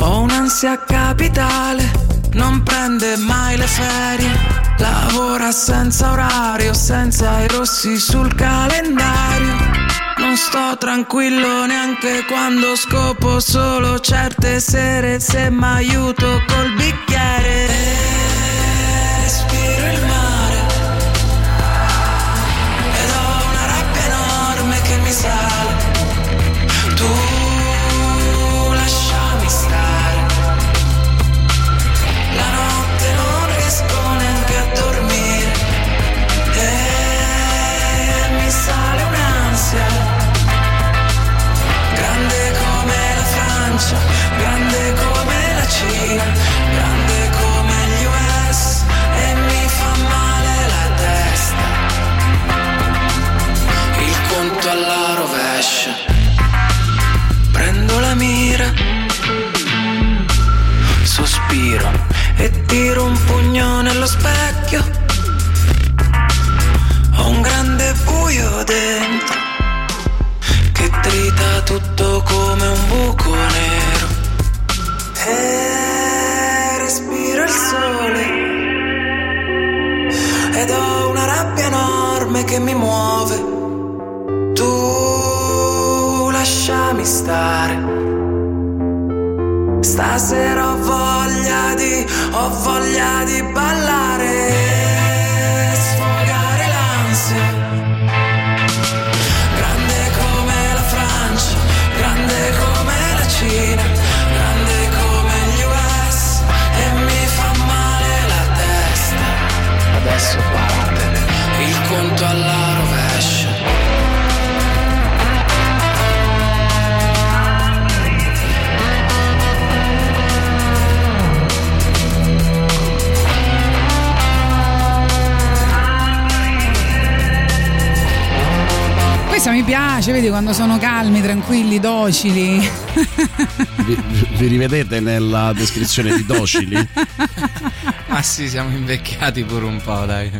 Ho un'ansia capitale, non prende mai le ferie. Lavora senza orario, senza i rossi sul calendario. Non sto tranquillo neanche quando scopo solo certe sere. Se m'aiuto col bicchiere, respiro il mare ed ho una rabbia enorme che mi sale. Tu lasciami stare, la notte non riesco neanche a dormire e mi sale un'ansia. Grande come la Cina, grande come gli US, e mi fa male la testa, il conto alla rovescia. Prendo la mira, sospiro e tiro un pugno nello specchio. Ho un grande buio dentro che trita tutto come un buco nero. E respiro il sole ed ho una rabbia enorme che mi muove. Tu lasciami stare, stasera ho voglia di ballare. Grande come gli US e mi fa male la testa. Adesso parte il conto alla rovescia. Questa mi piace, vedi, quando sono calmi, tranquilli, docili. Vi rivedete nella descrizione di docili? Ma sì, siamo invecchiati pure un po', dai.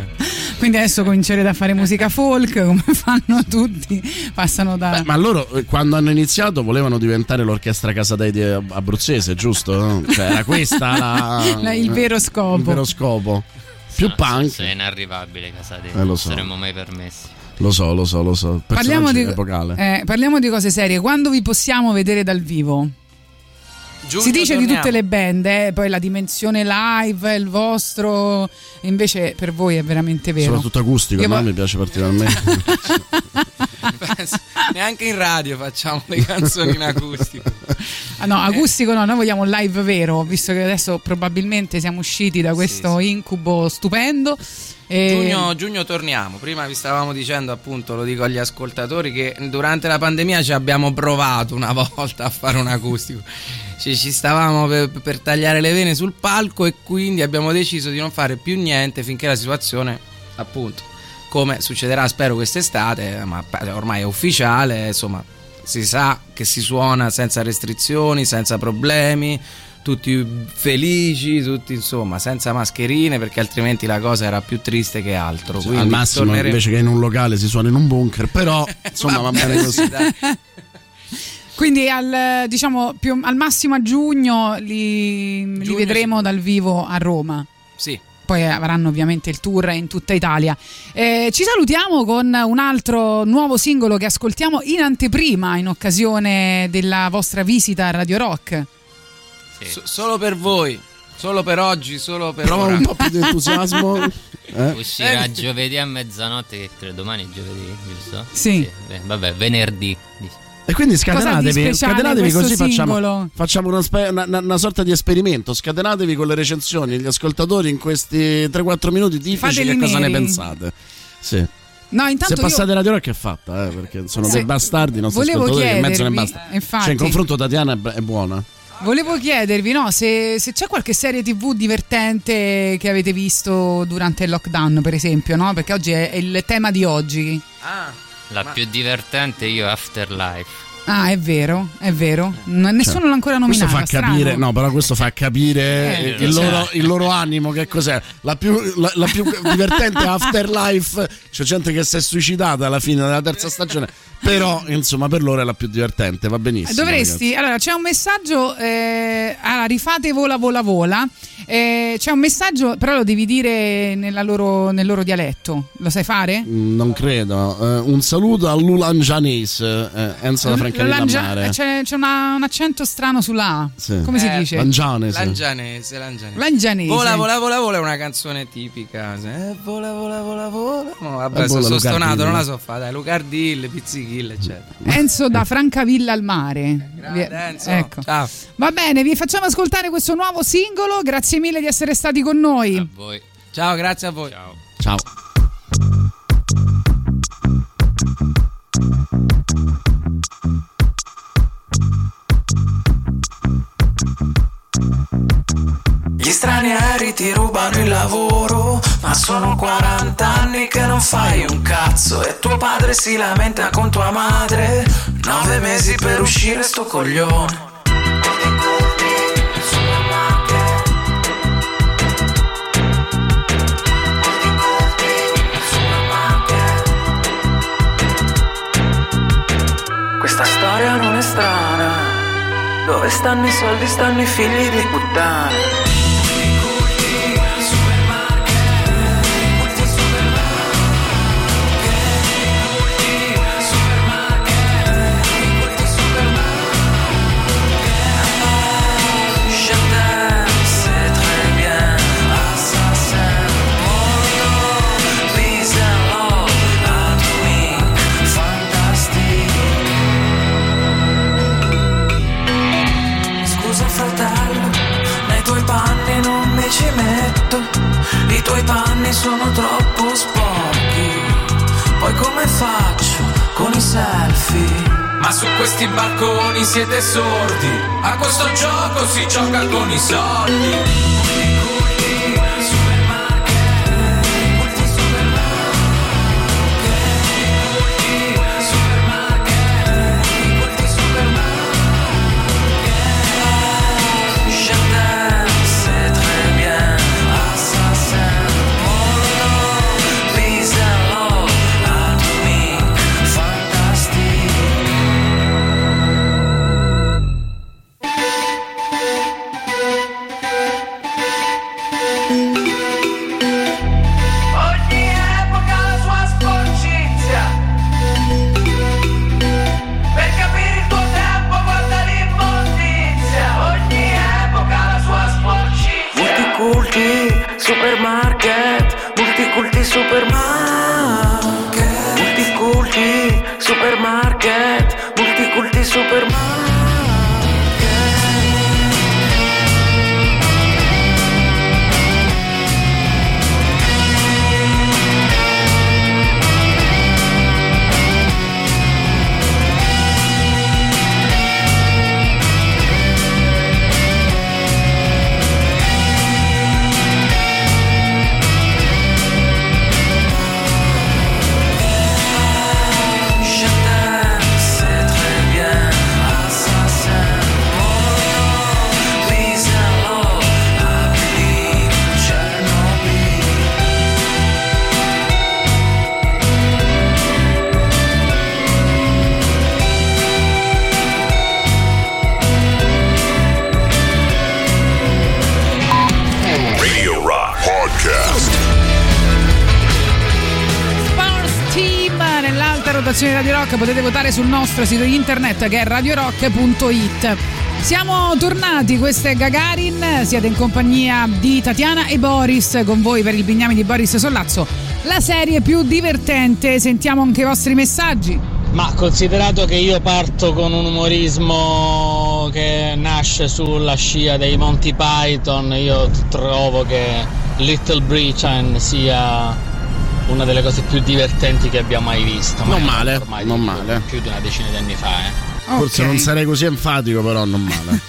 Quindi adesso comincerete a fare musica folk, come fanno tutti, passano da... Beh, ma loro quando hanno iniziato volevano diventare l'orchestra Casadei abruzzese, giusto? Cioè era questa il vero scopo. Il vero scopo. Più no, punk. Se è inarrivabile Casadei, non saremmo mai permessi. Lo so. Parliamo di cose serie. Quando vi possiamo vedere dal vivo? Giugno, si dice torniamo. Di tutte le band, poi la dimensione live, il vostro. Invece per voi è veramente vero. Soprattutto acustico, a me mi piace particolarmente. Neanche in radio facciamo le canzoni in acustico. No, noi vogliamo un live vero, visto che adesso probabilmente siamo usciti da questo incubo stupendo. Giugno torniamo. Prima vi stavamo dicendo, appunto, lo dico agli ascoltatori, che durante la pandemia ci abbiamo provato una volta a fare un acustico, ci stavamo per tagliare le vene sul palco, e quindi abbiamo deciso di non fare più niente finché la situazione, appunto, come succederà spero quest'estate, ma ormai è ufficiale, insomma, si sa che si suona senza restrizioni, senza problemi, tutti felici, tutti, insomma, senza mascherine, perché altrimenti la cosa era più triste che altro. Quindi al massimo invece che in un locale si suona in un bunker, però insomma va bene così. Quindi al massimo a giugno li vedremo dal vivo a Roma. Sì. Poi avranno ovviamente il tour in tutta Italia. Ci salutiamo con un altro nuovo singolo che ascoltiamo in anteprima in occasione della vostra visita a Radio Rock. Solo per voi, solo per oggi, solo per ora. Un po' più di entusiasmo. Uscirà giovedì a mezzanotte, che credo domani è giovedì, giusto? Sì. Vabbè, venerdì. E quindi scatenatevi così facciamo una sorta di esperimento. Scatenatevi con le recensioni, gli ascoltatori in questi 3-4 minuti difficili, che cosa ne pensate? Sì. No, intanto se passate Radio Rock è fatta, perché sono dei bastardi, non si ascoltatori che in mezzo ne basta. Cioè in confronto Tatiana è buona. Volevo chiedervi se c'è qualche serie TV divertente che avete visto durante il lockdown, per esempio, no? Perché oggi è il tema di oggi. Più divertente io Afterlife. È vero. Nessuno l'ha ancora nominato. Questo fa capire, però questo fa capire il loro animo, che cos'è? La più divertente Afterlife. C'è gente che si è suicidata alla fine della terza stagione, però insomma per loro è la più divertente, va benissimo. Dovresti, ragazzi. Allora c'è un messaggio, rifate vola vola vola, C'è un messaggio, però lo devi dire nel loro dialetto. Lo sai fare? Non credo. Un saluto all'Ulangianese, Enzo da Francanilla Mare. C'è un accento strano sulla A. Sì. Come si dice? Langianese. Vola, vola, vola, vola è una canzone tipica. Vola, vola, vola, vola. No, vabbè, sono stonato, non la so fare. Dai, Lucardille, Pizzichille, eccetera. Enzo da Francavilla al Mare. Grande, Enzo. Ecco. Ciao. Va bene, vi facciamo ascoltare questo nuovo singolo. Grazie mille di essere stati con noi. A voi. Ciao, grazie a voi. Ciao. Ciao. Gli stranieri ti rubano il lavoro, ma sono 40 anni che non fai un cazzo e tuo padre si lamenta con tua madre. 9 mesi per uscire sto coglione. Questa storia non è strana, dove stanno i soldi stanno i figli di puttana. Ci metto, i tuoi panni sono troppo sporchi, poi come faccio con i selfie? Ma su questi balconi siete sordi, a questo gioco si gioca con i soldi. Potete votare sul nostro sito internet che è radiorock.it. Siamo tornati, questo è Gagarin, siete in compagnia di Tatiana e Boris, con voi per il bignami di Boris Sollazzo, la serie più divertente. Sentiamo anche i vostri messaggi. Ma considerato che io parto con un umorismo che nasce sulla scia dei Monty Python, io trovo che Little Britain sia una delle cose più divertenti che abbia mai visto. Non male, non male. Più di una decina di anni fa, okay. Forse non sarei così enfatico, però non male.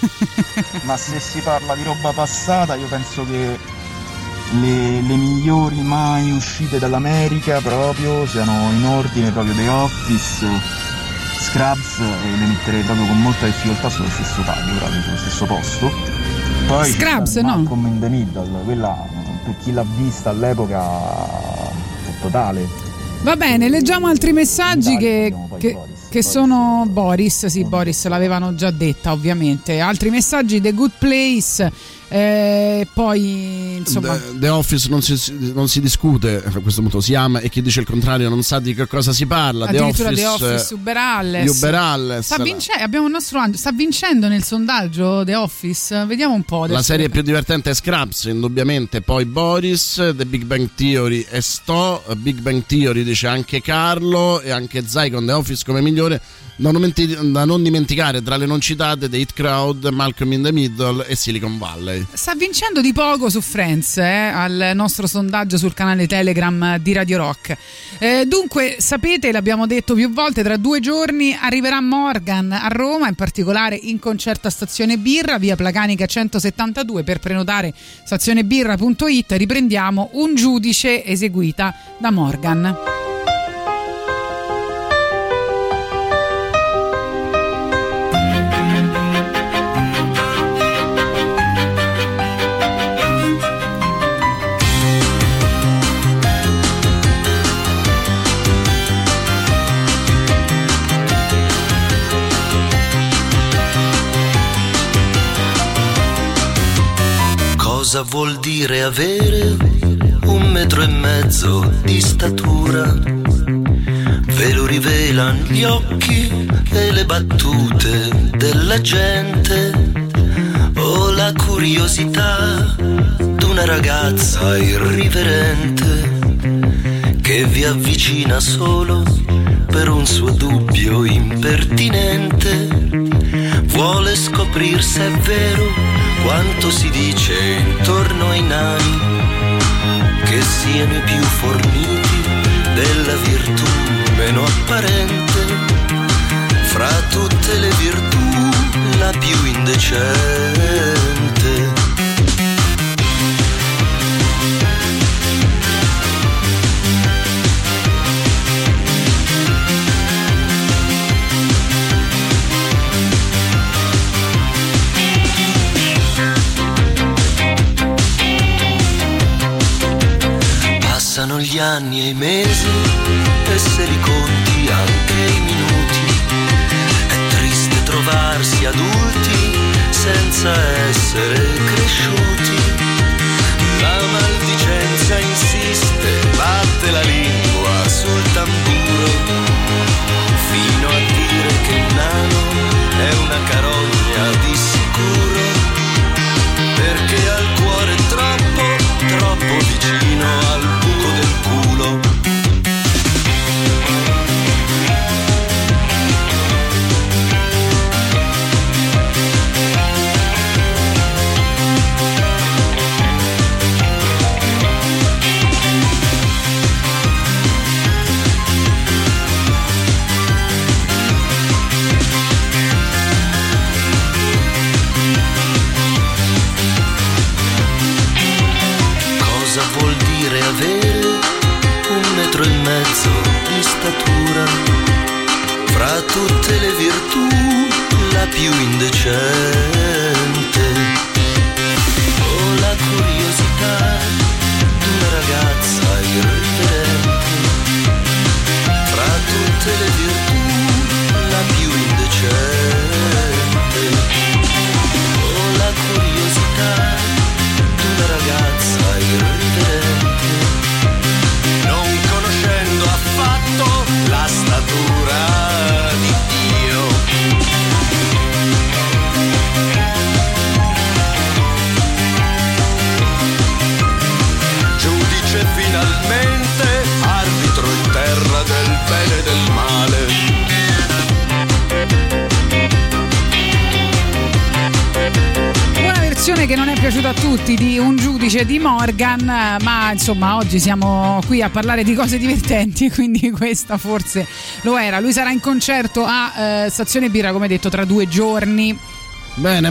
Ma se si parla di roba passata, io penso che le migliori mai uscite dall'America proprio siano in ordine proprio The Office, Scrubs, e le metterei proprio con molta difficoltà sullo stesso taglio, proprio sullo stesso posto. Poi Scrubs, no? Come in the Middle, quella per chi l'ha vista all'epoca totale. Va bene, leggiamo altri messaggi Boris. Sono Boris, sì, Boris l'avevano già detta ovviamente. Altri messaggi: The Good Place Poi insomma The Office non si discute, a questo punto si ama, e chi dice il contrario non sa di che cosa si parla. Addirittura The Office Uber Alles abbiamo il nostro angelo, sta vincendo nel sondaggio The Office, vediamo un po'. La serie più divertente è Scraps, indubbiamente, poi Boris, The Big Bang Theory e Big Bang Theory, dice anche Carlo, e anche Zai con The Office come migliore. Da non dimenticare tra le non citate The Hit Crowd, Malcolm in the Middle e Silicon Valley. Sta vincendo di poco su Friends, al nostro sondaggio sul canale Telegram di Radio Rock. Dunque sapete, l'abbiamo detto più volte, tra 2 giorni arriverà Morgan a Roma, in particolare in concerto a Stazione Birra, via Placanica 172. Per prenotare stazionebirra.it. Riprendiamo Un giudice, eseguita da Morgan. Cosa vuol dire avere 1,5 metri di statura? Ve lo rivelano gli occhi e le battute della gente, o la curiosità d'una ragazza irriverente che vi avvicina solo per un suo dubbio impertinente. Vuole scoprir se è vero quanto si dice intorno ai nani, che siano i più forniti della virtù meno apparente, fra tutte le virtù la più indecente. Passano gli anni e i mesi e se li conti anche i minuti. È triste trovarsi adulti senza essere cresciuti. La maldicenza insiste, batte la lingua sul tamburo fino a dire che il nano è una carogna di sicuro, perché al cuore è troppo vicino al buco del culo. Avere 1,5 metri di statura, fra tutte le virtù la più indecente, o la curiosità di una ragazza irriverente, fra tutte le virtù la più indecente, o la curiosità di una ragazza irriverente, non conoscendo affatto la statura di Dio. Giudice finalmente, arbitro in terra del bene e del male. Che non è piaciuta a tutti di Un giudice di Morgan, ma insomma oggi siamo qui a parlare di cose divertenti, quindi questa forse lo era. Lui sarà in concerto a Stazione Birra, come detto, tra 2 giorni. Bene,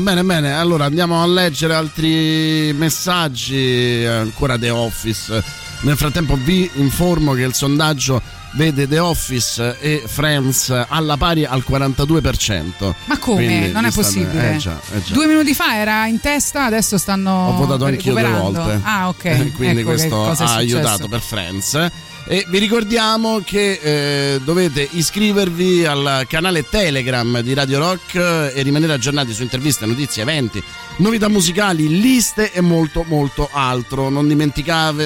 allora andiamo a leggere altri messaggi, ancora The Office. Nel frattempo vi informo che il sondaggio vede The Office e Friends alla pari al 42%. Ma come? Quindi non è possibile. Già. 2 minuti fa era in testa, adesso stanno. Ho votato anch'io 2 volte. Ah, ok. Quindi ecco questo ha aiutato per Friends. E vi ricordiamo che dovete iscrivervi al canale Telegram di Radio Rock e rimanere aggiornati su interviste, notizie, eventi, novità musicali, liste e molto molto altro. Non dimenticate,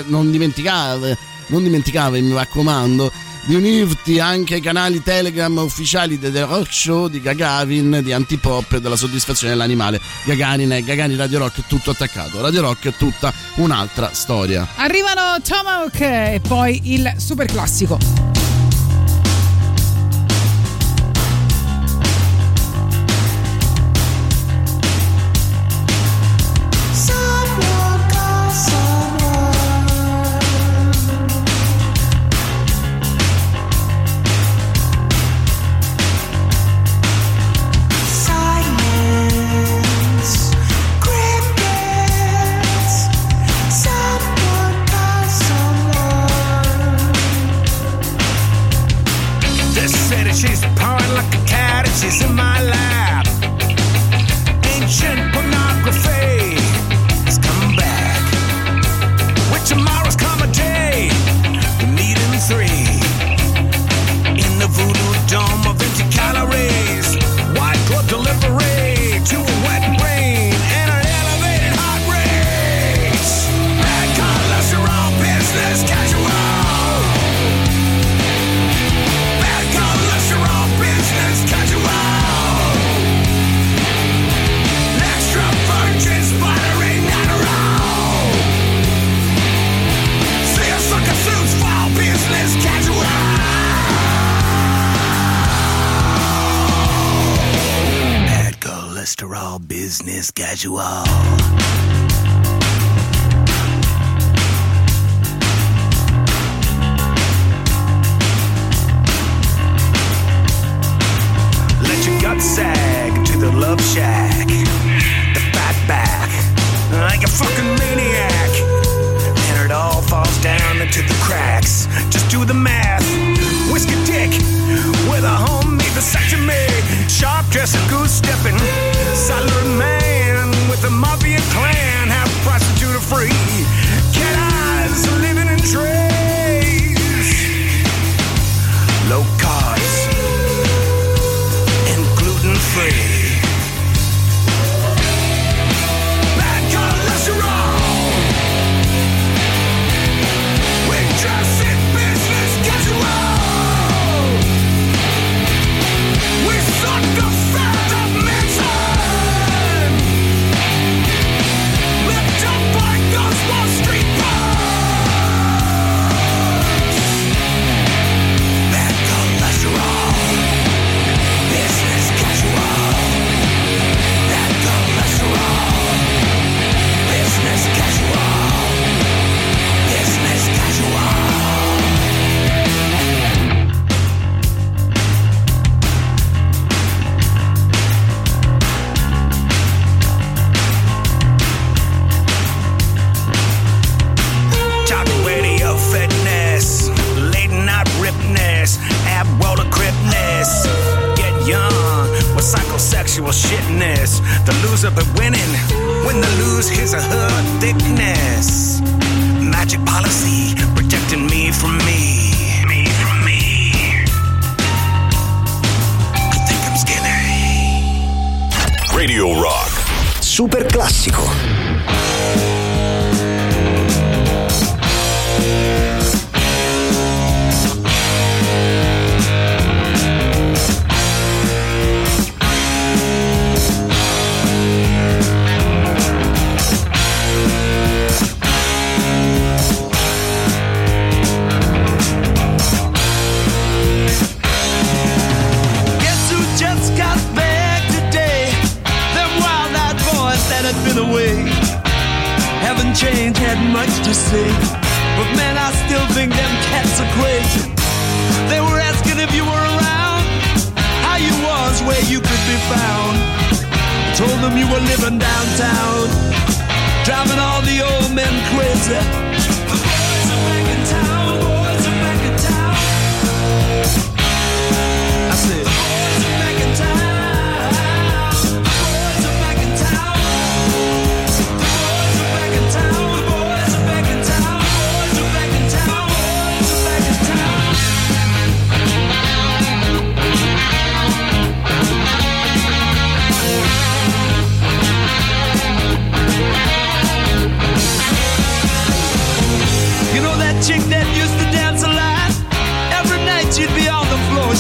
mi raccomando, di unirti anche ai canali Telegram ufficiali del The Rock Show, di Gagarin, di Antipop e della soddisfazione dell'animale. Gagarin è Gagarin Radio Rock, tutto attaccato. Radio Rock è tutta un'altra storia. Arrivano Tomahawk e poi il super classico.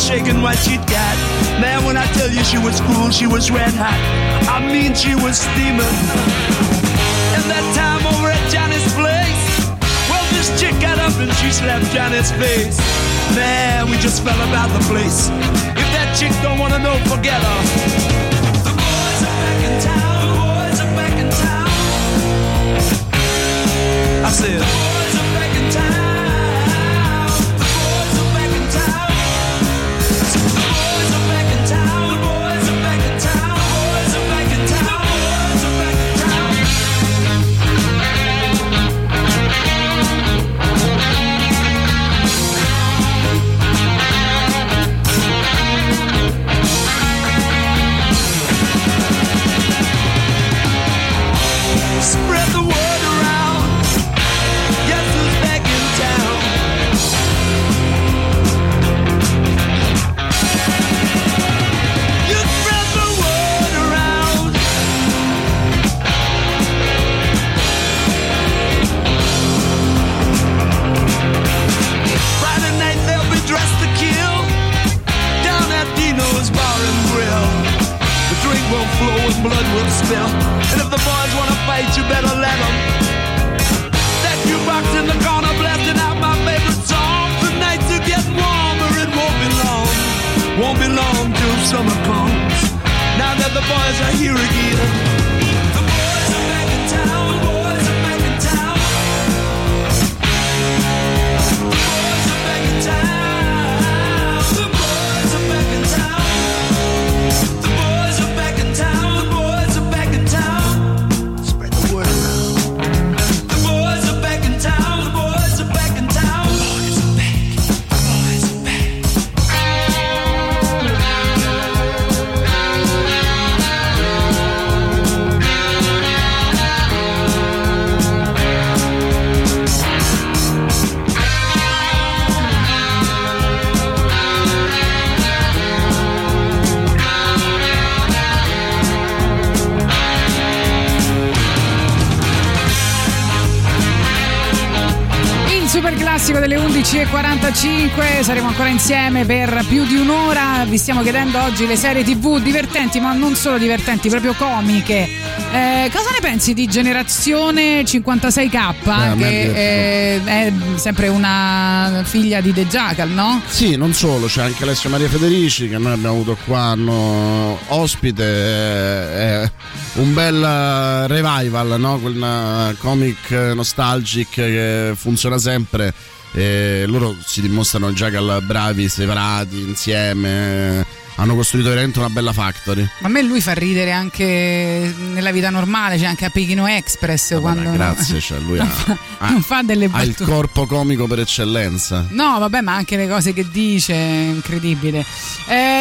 shaking what she'd got. Man, when I tell you she was cool, she was red hot. I mean, she was steaming. And that time over at Johnny's place, well, this chick got up and she slapped Johnny's face. Man, we just fell about the place. If that chick don't wanna know, forget her. The boys are back in town. The boys are back in town. I said, the boys are back in town. Blood will spill, and if the boys wanna fight, you better let them. That jukebox in the corner blasting out my favorite song. The nights are getting warmer, it won't be long. Won't be long till summer comes. Now that the boys are here again. The boys are back in town. The boys are back in town. The boys are back in town. The boys are back in town. The boys are back in town. Super classico delle 11.45, saremo ancora insieme per più di un'ora. Vi stiamo chiedendo oggi le serie TV divertenti, ma non solo divertenti, proprio comiche. Cosa ne pensi di Generazione 56K? Che è sempre una figlia di The Jackal, no? Sì, non solo, c'è anche Alessio Maria Federici che noi abbiamo avuto qua, no, ospite. Un bel revival, no? Quel comic nostalgic che funziona sempre. Loro si dimostrano già bravi, separati, insieme. Hanno costruito veramente una bella factory. Ma a me lui fa ridere anche nella vita normale, c'è cioè anche a Pechino Express. Ah, quando grazie, cioè lui non fa delle battute. Ha il corpo comico per eccellenza. No, vabbè, ma anche le cose che dice, incredibile.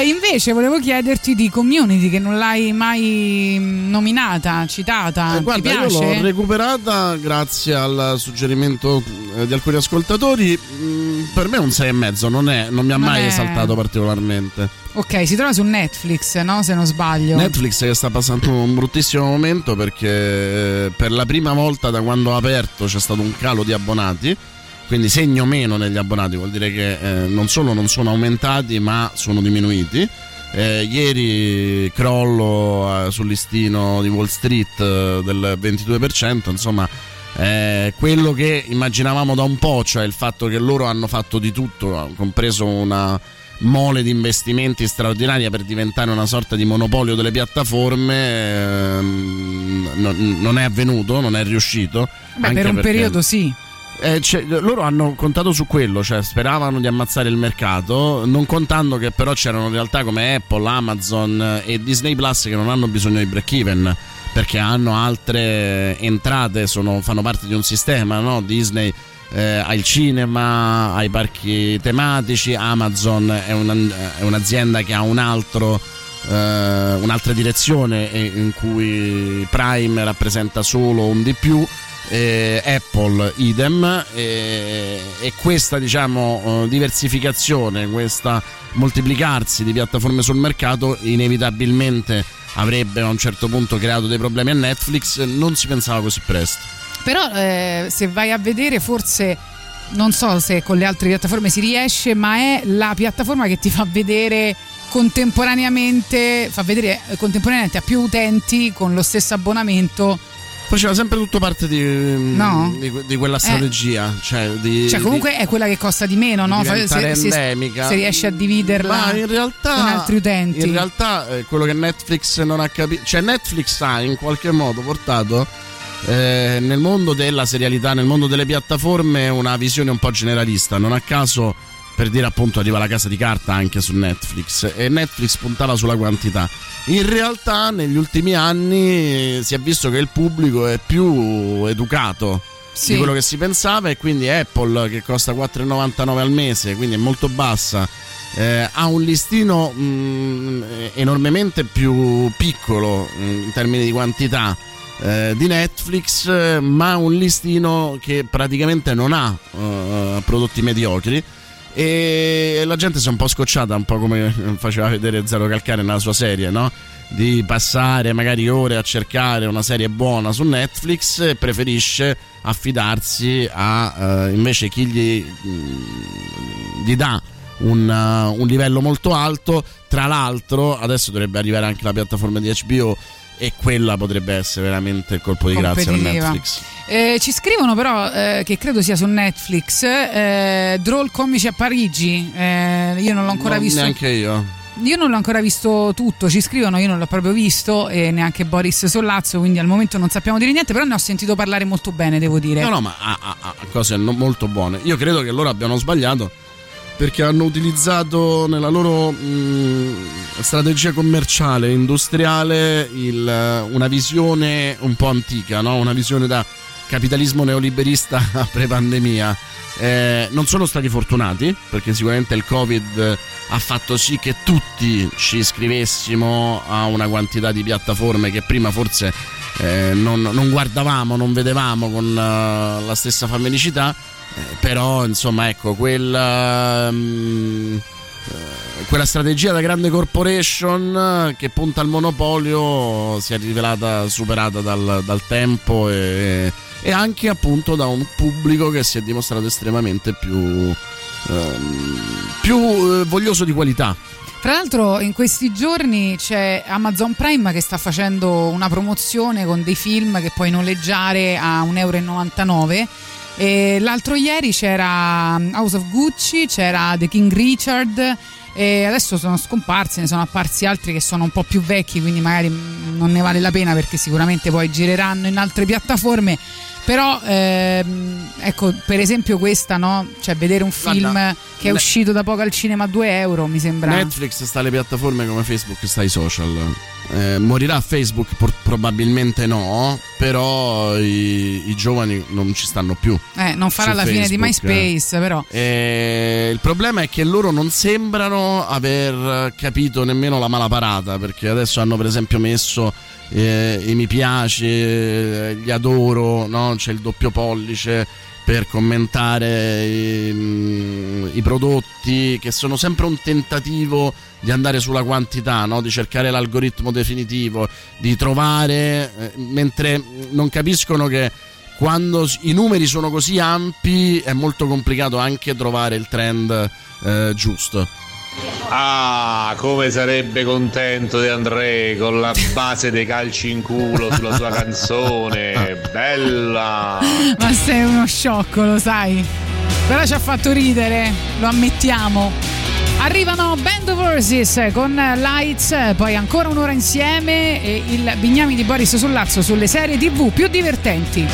Invece volevo chiederti di Community, che non l'hai mai nominata, citata. Guarda, ti piace? Io l'ho recuperata grazie al suggerimento di alcuni ascoltatori. Per me un 6,5 non mi ha mai esaltato particolarmente. Ok, si trova su Netflix, no? Se non sbaglio. Netflix che sta passando un bruttissimo momento perché per la prima volta da quando ha aperto c'è stato un calo di abbonati, quindi segno meno negli abbonati, vuol dire che non solo non sono aumentati ma sono diminuiti. Ieri crollo sul listino di Wall Street del 22%, insomma. Quello che immaginavamo da un po', cioè il fatto che loro hanno fatto di tutto, compreso una mole di investimenti straordinaria per diventare una sorta di monopolio delle piattaforme, non è avvenuto, non è riuscito. Beh, anche per un periodo sì. Loro hanno contato su quello, cioè speravano di ammazzare il mercato, non contando che però c'erano realtà come Apple, Amazon e Disney Plus che non hanno bisogno di break even perché hanno altre entrate, fanno parte di un sistema, no? Disney ha il cinema, ha i parchi tematici, Amazon è un'azienda che ha un'altra direzione in cui Prime rappresenta solo un di più, Apple idem, e questa, diciamo, diversificazione, questa moltiplicarsi di piattaforme sul mercato inevitabilmente avrebbe a un certo punto creato dei problemi a Netflix. Non si pensava così presto, però se vai a vedere forse non so se con le altre piattaforme si riesce, ma è la piattaforma che ti fa vedere contemporaneamente, fa vedere contemporaneamente a più utenti con lo stesso abbonamento. Faceva sempre tutto parte di quella strategia, cioè comunque è quella che costa di meno, no? Se riesci a dividerla, ma in realtà, con altri utenti. In realtà quello che Netflix non ha capito, cioè Netflix ha in qualche modo portato nel mondo della serialità, nel mondo delle piattaforme, una visione un po' generalista. Non a caso, per dire appunto, arriva La Casa di Carta anche su Netflix, e Netflix puntava sulla quantità. In realtà negli ultimi anni si è visto che il pubblico è più educato di quello che si pensava, e quindi Apple, che costa 4,99 al mese, quindi è molto bassa, ha un listino enormemente più piccolo in termini di quantità di Netflix, ma un listino che praticamente non ha prodotti mediocri. E la gente si è un po' scocciata, un po' come faceva vedere Zero Calcare nella sua serie, no? Di passare magari ore a cercare una serie buona su Netflix, e preferisce affidarsi a invece chi gli dà un livello molto alto. Tra l'altro adesso dovrebbe arrivare anche la piattaforma di HBO, e quella potrebbe essere veramente il colpo di grazia per Netflix. Ci scrivono però che credo sia su Netflix Droll Comici a Parigi, io non l'ho ancora visto. Neanche io non l'ho ancora visto tutto, ci scrivono, io non l'ho proprio visto, e neanche Boris Sollazzo, quindi al momento non sappiamo dire niente, però ne ho sentito parlare molto bene, devo dire. No, ma ha cose molto buone. Io credo che loro abbiano sbagliato, perché hanno utilizzato nella loro strategia commerciale e industriale una visione un po' antica, no? Una visione da capitalismo neoliberista pre-pandemia. Non sono stati fortunati, perché sicuramente il Covid ha fatto sì che tutti ci iscrivessimo a una quantità di piattaforme che prima forse non guardavamo, non vedevamo con la stessa famelicità. Però insomma, ecco, quella strategia da grande corporation che punta al monopolio si è rivelata superata dal tempo, e anche appunto da un pubblico che si è dimostrato estremamente più voglioso di qualità. Tra l'altro in questi giorni c'è Amazon Prime che sta facendo una promozione con dei film che puoi noleggiare a €1,99. E l'altro ieri c'era House of Gucci, c'era The King Richard, e adesso sono scomparsi, ne sono apparsi altri che sono un po' più vecchi, quindi magari non ne vale la pena, perché sicuramente poi gireranno in altre piattaforme. Però ecco, per esempio questa, no? Cioè vedere un film che è uscito da poco al cinema a €2 mi sembra. Netflix sta alle piattaforme come Facebook sta ai social. Morirà Facebook? Probabilmente no, però i giovani non ci stanno più. Non farà la fine di MySpace, però. Il problema è che loro non sembrano aver capito nemmeno la mala parata, perché adesso hanno per esempio messo i mi piace, gli adoro, no? C'è il doppio pollice per commentare i prodotti, che sono sempre un tentativo di andare sulla quantità, no? Di cercare l'algoritmo definitivo, di trovare, mentre non capiscono che quando i numeri sono così ampi è molto complicato anche trovare il trend giusto. Ah, come sarebbe contento De André con la base dei calci in culo sulla sua canzone, bella. Ma sei uno sciocco, lo sai. Però ci ha fatto ridere, lo ammettiamo. Arrivano Band of Verses con Lights, poi ancora un'ora insieme, e il Bignami di Boris Sollazzo sulle serie TV più divertenti.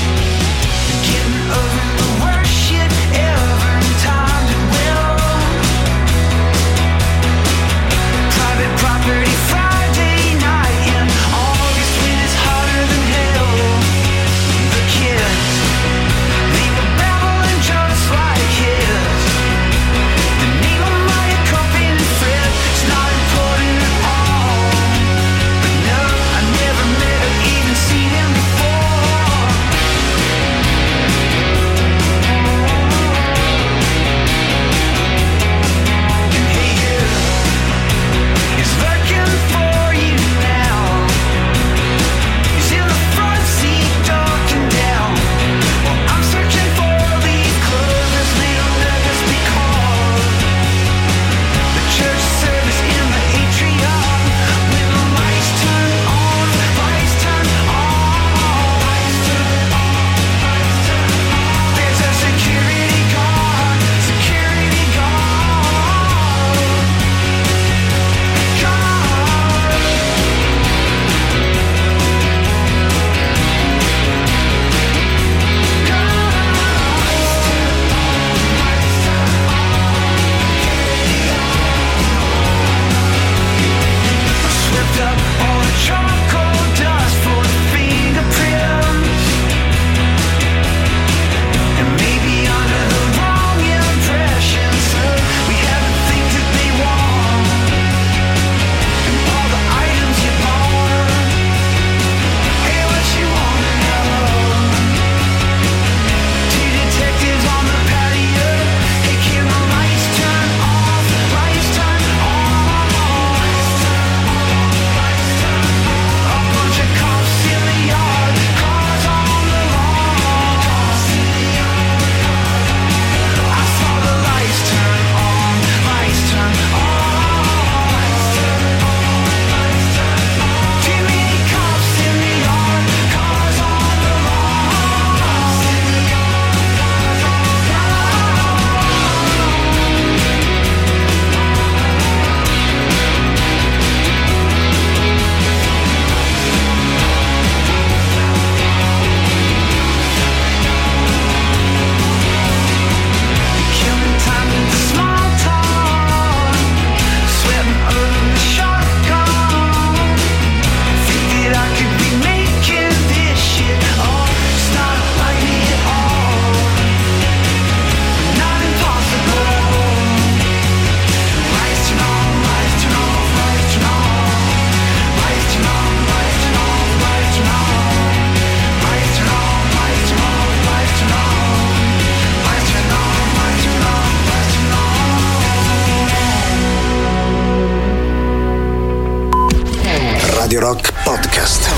Podcast.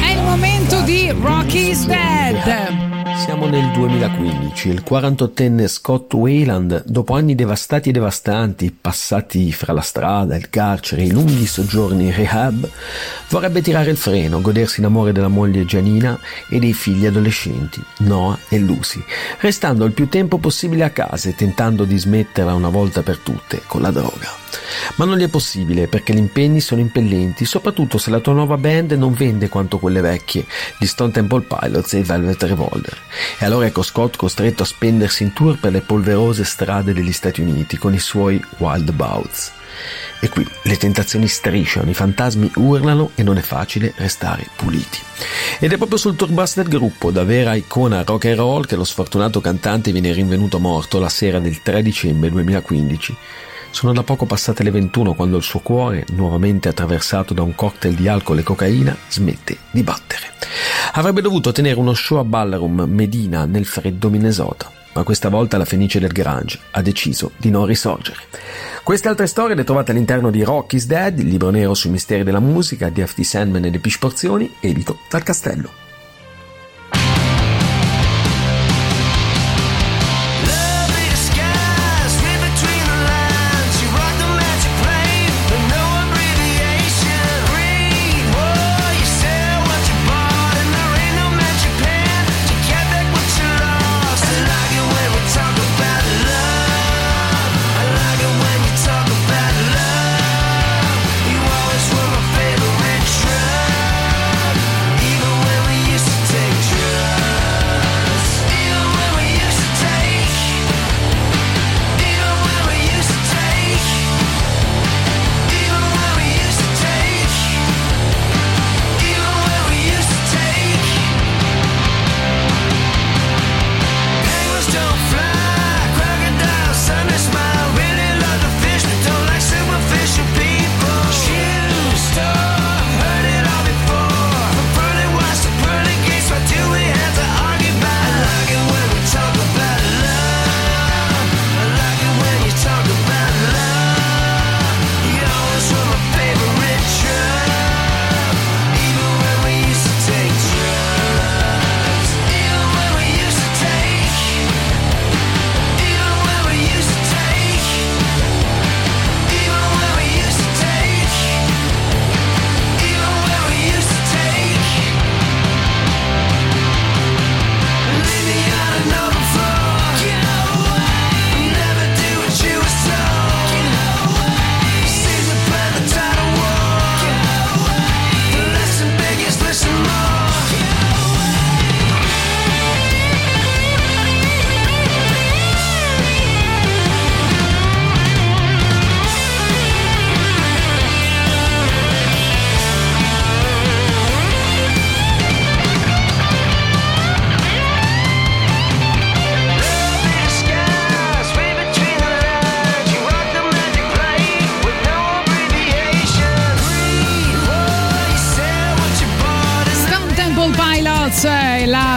È il momento di Rocky's Dead. Siamo nel 2015, il 48enne Scott Wayland, dopo anni devastati e devastanti, passati fra la strada, il carcere, i lunghi soggiorni in rehab, vorrebbe tirare il freno, godersi l'amore della moglie Gianina e dei figli adolescenti, Noah e Lucy, restando il più tempo possibile a casa e tentando di smetterla una volta per tutte con la droga. Ma non gli è possibile perché gli impegni sono impellenti, soprattutto se la tua nuova band non vende quanto quelle vecchie, gli Stone Temple Pilots e i Velvet Revolver. E allora ecco Scott costretto a spendersi in tour per le polverose strade degli Stati Uniti con i suoi Wild Bouts. E qui le tentazioni strisciano, i fantasmi urlano e non è facile restare puliti. Ed è proprio sul tour bus del gruppo, da vera icona rock and roll, che lo sfortunato cantante viene rinvenuto morto la sera del 3 dicembre 2015. Sono da poco passate le 21 quando il suo cuore, nuovamente attraversato da un cocktail di alcol e cocaina, smette di battere. Avrebbe dovuto tenere uno show a Ballroom Medina nel freddo Minnesota, ma questa volta la fenice del grunge ha deciso di non risorgere. Queste altre storie le trovate all'interno di Rocky's Dead, il libro nero sui misteri della musica di F.T. Sandman e le Pisporzioni, edito dal Castello.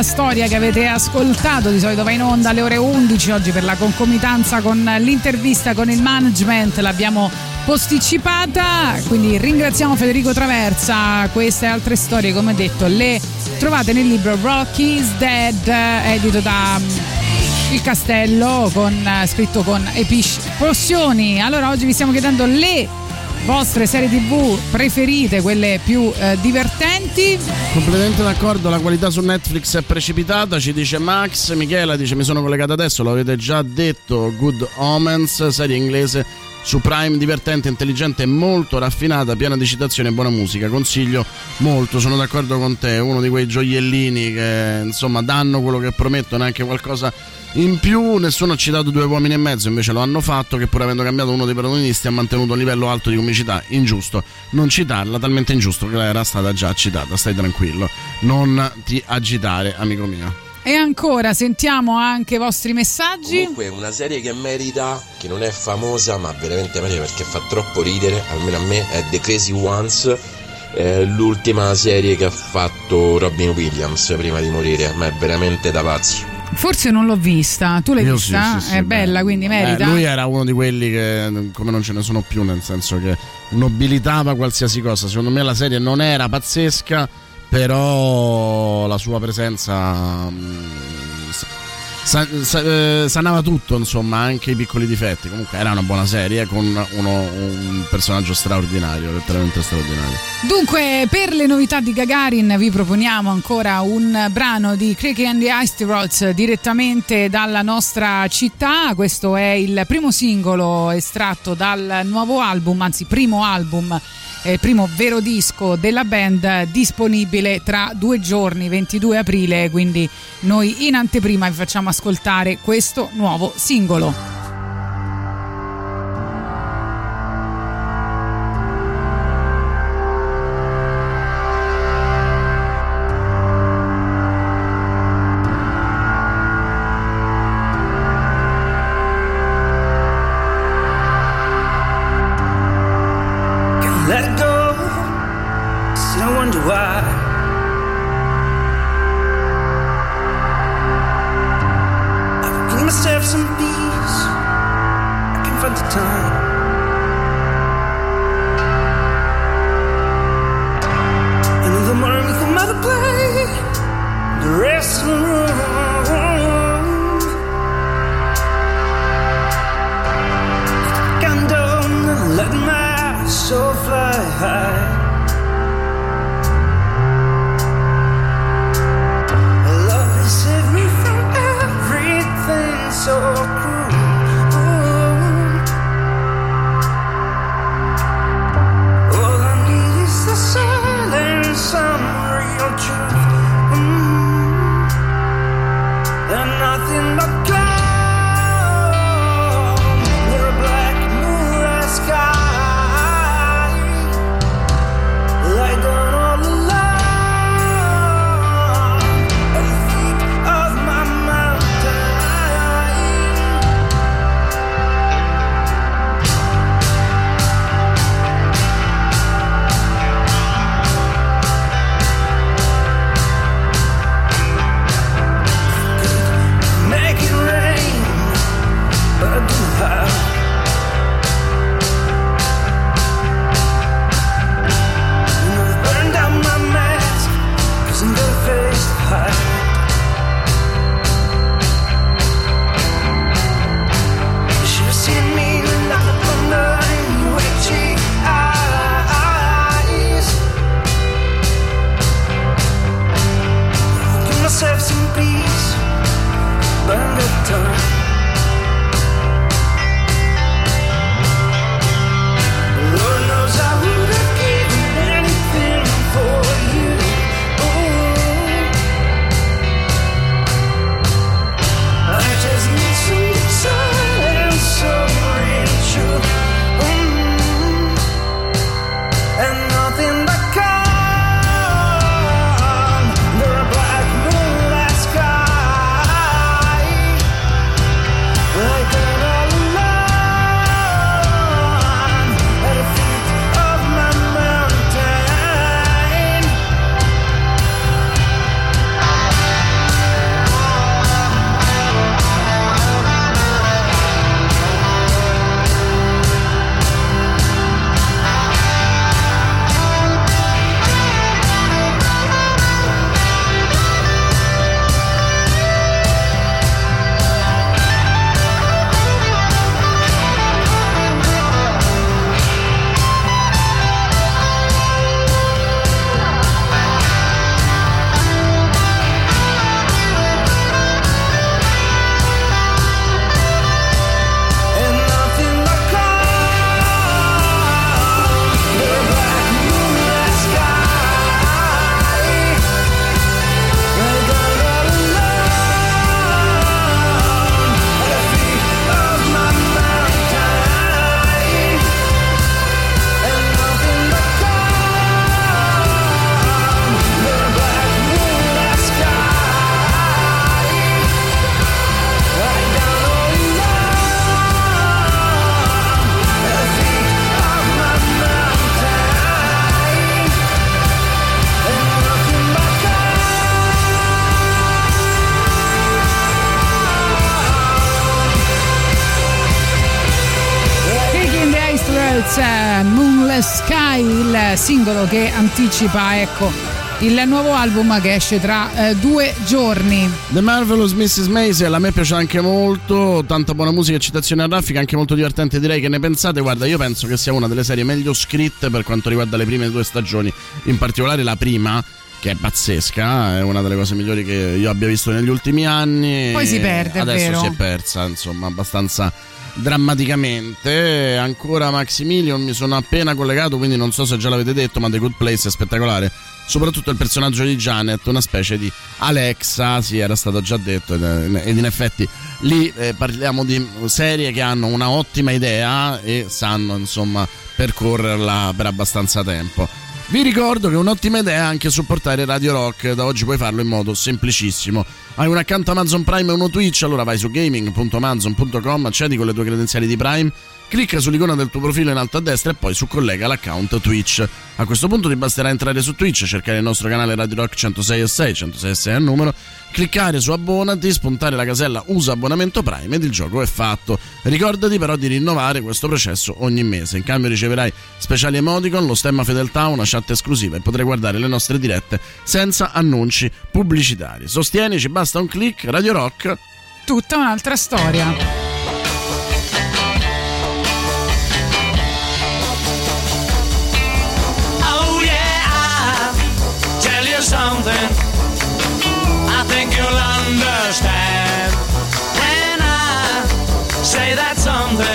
Storia che avete ascoltato di solito va in onda alle ore 11, oggi per la concomitanza con l'intervista con il management l'abbiamo posticipata, quindi ringraziamo Federico Traversa. Queste altre storie, come detto, le trovate nel libro Rocky's Dead, edito da Il Castello, scritto con Episporsioni. Allora oggi vi stiamo chiedendo le vostre serie tv preferite, quelle più divertenti. Completamente d'accordo, la qualità su Netflix è precipitata, ci dice Max. Michela dice: mi sono collegata adesso, l'avete già detto, Good Omens, serie inglese su Prime, divertente, intelligente, molto raffinata, piena di citazioni e buona musica, consiglio molto. Sono d'accordo con te, uno di quei gioiellini che insomma danno quello che promettono, anche qualcosa in più. Nessuno ha citato Due uomini e mezzo, invece lo hanno fatto, che pur avendo cambiato uno dei protagonisti ha mantenuto un livello alto di comicità. Ingiusto non citarla, talmente ingiusto che era stata già citata. Stai tranquillo, non ti agitare, amico mio. E ancora sentiamo anche i vostri messaggi. Comunque una serie che merita, che non è famosa ma veramente merita perché fa troppo ridere, almeno a me, è The Crazy Ones, l'ultima serie che ha fatto Robin Williams prima di morire, ma è veramente da pazzi. Forse non l'ho vista, tu l'hai Io vista? Sì, sì, sì, è bella, quindi merita. Lui era uno di quelli che come non ce ne sono più, nel senso che nobilitava qualsiasi cosa. Secondo me la serie non era pazzesca, però la sua presenza sanava tutto, insomma, anche i piccoli difetti. Comunque era una buona serie con un personaggio straordinario, letteralmente straordinario. Dunque, per le novità di Gagarin vi proponiamo ancora un brano di Creaky and the Ice Rods direttamente dalla nostra città. Questo è il primo singolo estratto dal nuovo album, anzi primo album, primo vero disco della band, disponibile tra 2 giorni, 22 aprile. Quindi noi in anteprima vi facciamo ascoltare questo nuovo singolo. Let my soul fly high. Sky, il singolo che anticipa, ecco, il nuovo album che esce tra 2 giorni. The Marvelous Mrs. Maisel a me piace anche molto, tanta buona musica, eccitazione grafica, anche molto divertente. Direi, che ne pensate? Guarda, io penso che sia una delle serie meglio scritte per quanto riguarda le prime 2 stagioni, in particolare la prima, che è pazzesca, è una delle cose migliori che io abbia visto negli ultimi anni. Poi si perde, adesso è vero, si è persa, insomma, abbastanza drammaticamente. Ancora Maximilian, mi sono appena collegato, quindi non so se già l'avete detto, ma The Good Place è spettacolare, soprattutto il personaggio di Janet, una specie di Alexa, sì, era stato già detto, ed in effetti lì parliamo di serie che hanno una ottima idea e sanno, insomma, percorrerla per abbastanza tempo. Vi ricordo che un'ottima idea è anche supportare Radio Rock, da oggi puoi farlo in modo semplicissimo. Hai un account Amazon Prime e uno Twitch, allora vai su gaming.amazon.com, accedi con le tue credenziali di Prime, clicca sull'icona del tuo profilo in alto a destra e poi su collega l'account Twitch. A questo punto ti basterà entrare su Twitch, cercare il nostro canale Radio Rock 106.6, 106.6 è il numero, cliccare su abbonati, spuntare la casella usa abbonamento Prime ed il gioco è fatto. Ricordati però di rinnovare questo processo ogni mese, in cambio riceverai speciali emoticon, lo stemma fedeltà, una chat esclusiva e potrai guardare le nostre dirette senza annunci pubblicitari. Sostienici, basta un click. Radio Rock, tutta un'altra storia. Oh yeah, I tell you something, I think you'll understand when I say that something.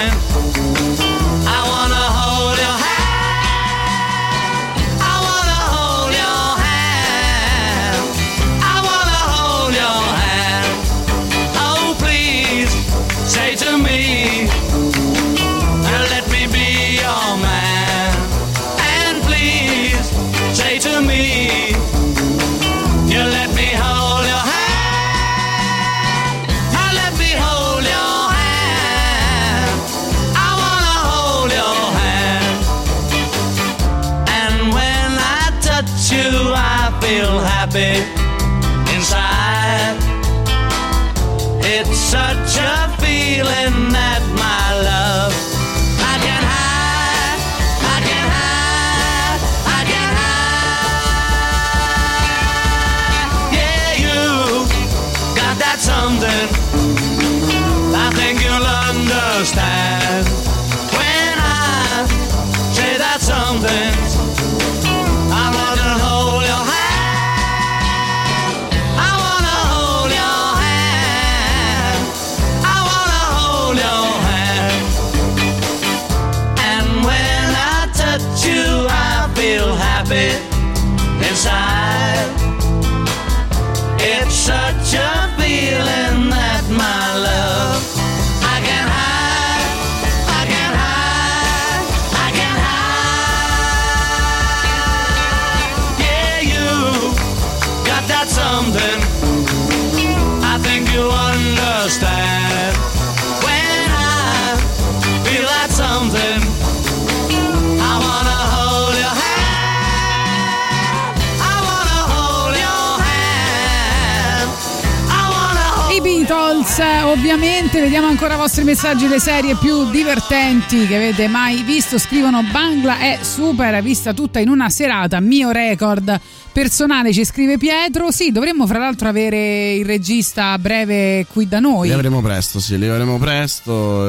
I wanna hold your hand, I wanna hold your hand, I wanna hold your hand. Oh please, say to me, let me be your man, and please, say to me, you let me hold. Feel happy inside. It's such a feeling that my love I can't hide, I can't hide, I can't hide. Yeah, you got that something, I think you'll understand when I say that something. Inside, it's such a feeling that my love I can't hide, I can't hide, I can't hide. Yeah, you got that something, I think you understand when I feel that something. Ovviamente vediamo ancora i vostri messaggi, le serie più divertenti che avete mai visto. Scrivono Bangla è super, vista tutta in una serata, mio record personale, ci scrive Pietro. Sì, dovremmo fra l'altro avere il regista a breve qui da noi. Li avremo presto, sì, li avremo presto,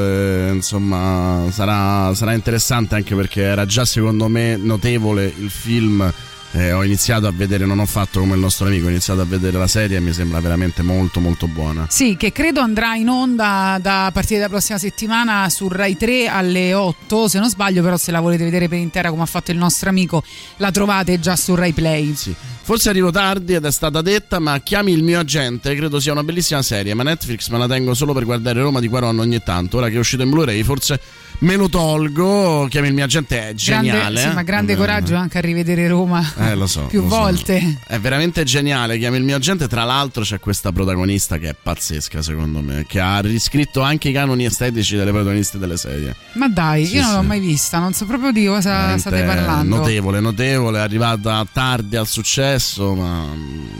insomma sarà interessante, anche perché era già secondo me notevole il film. Ho iniziato a vedere, non ho fatto come il nostro amico, ho iniziato a vedere la serie e mi sembra veramente molto molto buona. Sì, che credo andrà in onda a partire dalla prossima settimana su Rai 3 alle 8 se non sbaglio, però se la volete vedere per intera come ha fatto il nostro amico la trovate già su Rai Play. Sì, forse arrivo tardi ed è stata detta, ma Chiami il mio agente credo sia una bellissima serie, ma Netflix me la tengo solo per guardare Roma di Quaron ogni tanto. Ora che è uscito in Blu-ray forse me lo tolgo. Chiami il mio agente è geniale, sì, ma grande coraggio anche a rivedere Roma lo so, più volte so. È veramente geniale Chiami il mio agente. Tra l'altro c'è questa protagonista che è pazzesca secondo me, che ha riscritto anche i canoni estetici delle protagoniste delle serie. Ma dai, sì, io non l'ho mai vista, non so proprio di cosa veramente state parlando. Notevole, è arrivata tardi al successo, ma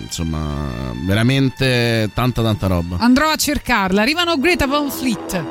insomma veramente tanta roba. Andrò a cercarla. Arrivano Greta Van Fleet.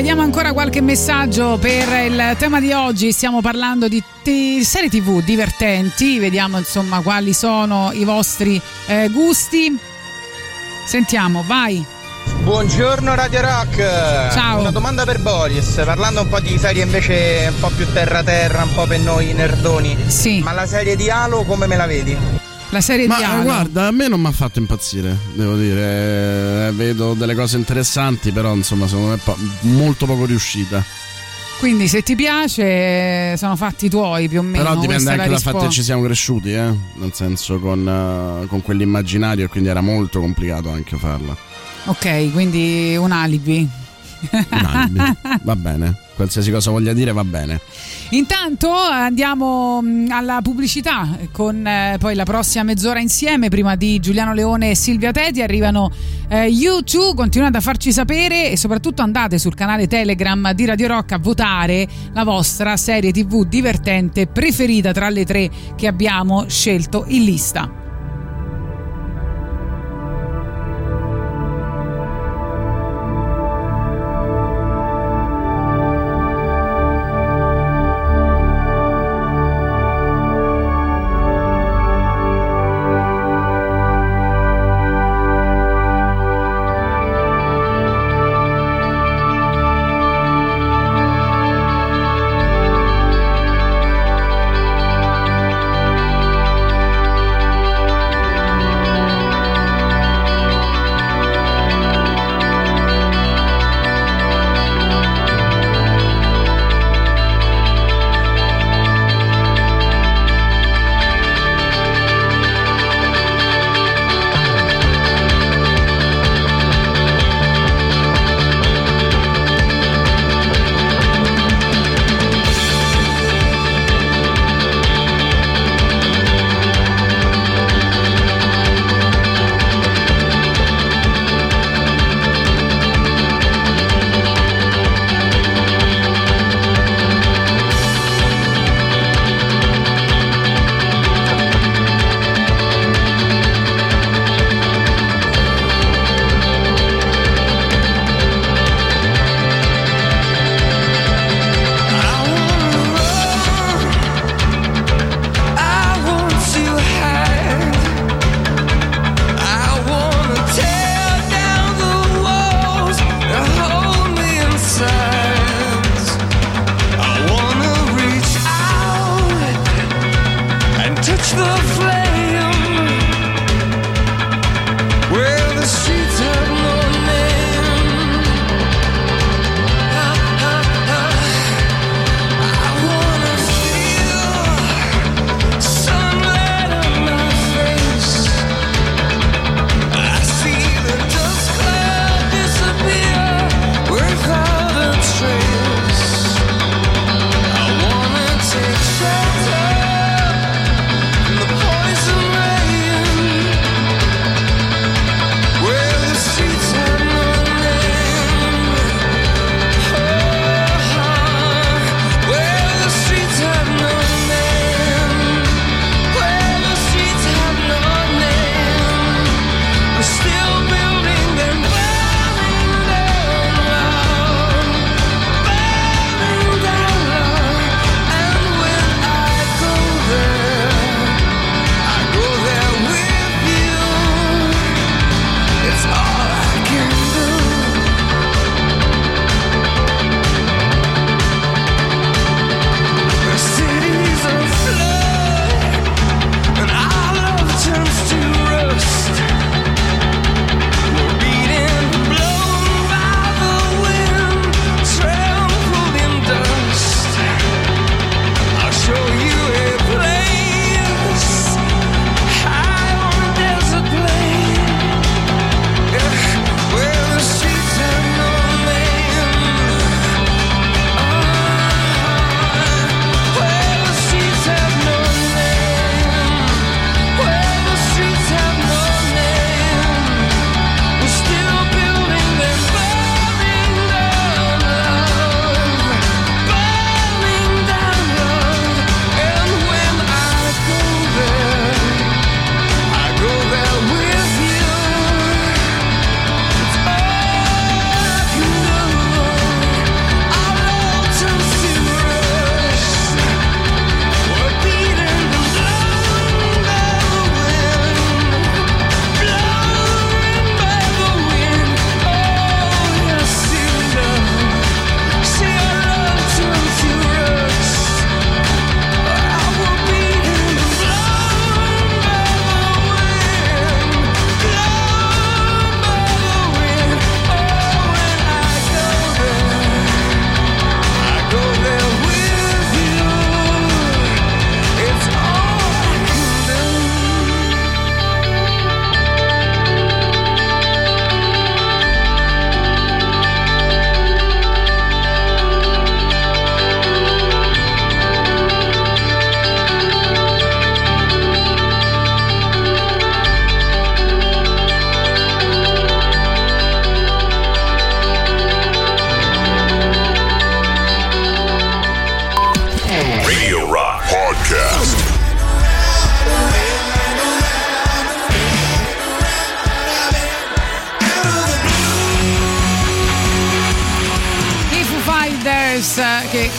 vediamo ancora qualche messaggio per il tema di oggi. Stiamo parlando di serie TV divertenti, vediamo insomma quali sono i vostri gusti. Sentiamo, vai. Buongiorno Radio Rock. Ciao. Una domanda per Boris, parlando un po' di serie invece un po' più terra-terra, un po' per noi nerdoni. Sì. Ma la serie di Halo come me la vedi? La serie di Halo? Ma guarda, a me non mi ha fatto impazzire, devo dire. Vedo delle cose interessanti, però insomma secondo me è molto poco riuscita. Quindi se ti piace sono fatti tuoi più o meno. Però dipende anche dal fatto che ci siamo cresciuti, eh? Nel senso con quell'immaginario, e quindi era molto complicato anche farla. Ok, quindi un alibi. Un alibi, va bene. Qualsiasi cosa voglia dire va bene. Intanto andiamo alla pubblicità con poi la prossima mezz'ora insieme. Prima di Giuliano Leone e Silvia Teti arrivano YouTube. Continuate a farci sapere e soprattutto andate sul canale Telegram di Radio Rock a votare la vostra serie TV divertente preferita tra le tre che abbiamo scelto in lista.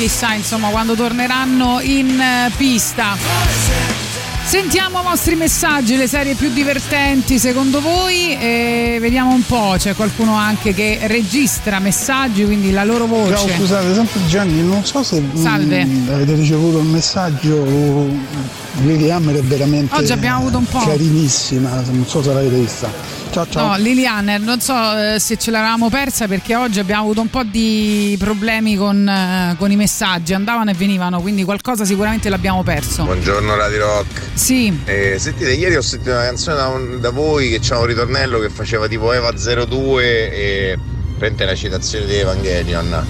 chissà insomma quando torneranno in pista. Sentiamo i vostri messaggi, le serie più divertenti secondo voi, e vediamo un po', c'è qualcuno anche che registra messaggi, quindi la loro voce. Ciao, scusate, sempre Gianni, non so se avete ricevuto un messaggio, Lily Hammer è veramente oggi abbiamo avuto un po'. Carinissima, non so se l'avete vista. Ciao, ciao. No, Liliana, non so se ce l'avevamo persa perché oggi abbiamo avuto un po' di problemi con i messaggi, andavano e venivano, quindi qualcosa sicuramente l'abbiamo perso. Buongiorno Radio Rock. Sì. Sentite, ieri ho sentito una canzone da voi che c'ha un ritornello che faceva tipo Eva 02 e prende la citazione di Evangelion.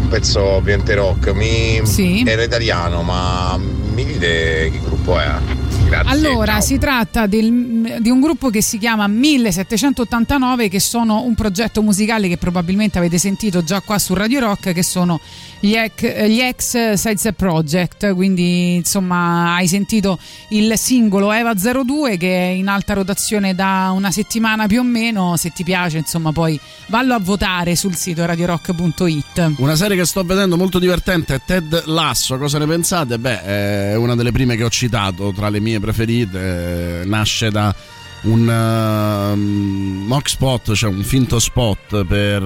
Un pezzo piente rock. Sì. Era italiano, ma mi dite che gruppo è? Grazie, allora, ciao. Si tratta di un gruppo che si chiama 1789, che sono un progetto musicale che probabilmente avete sentito già qua su Radio Rock, che sono gli ex Sidestep Project, quindi insomma hai sentito il singolo Eva 02 che è in alta rotazione da una settimana più o meno, se ti piace insomma poi vallo a votare sul sito radiorock.it. Una serie che sto vedendo molto divertente è Ted Lasso, cosa ne pensate? Beh, è una delle prime che ho citato tra le mie preferite, nasce da un mock spot, cioè un finto spot per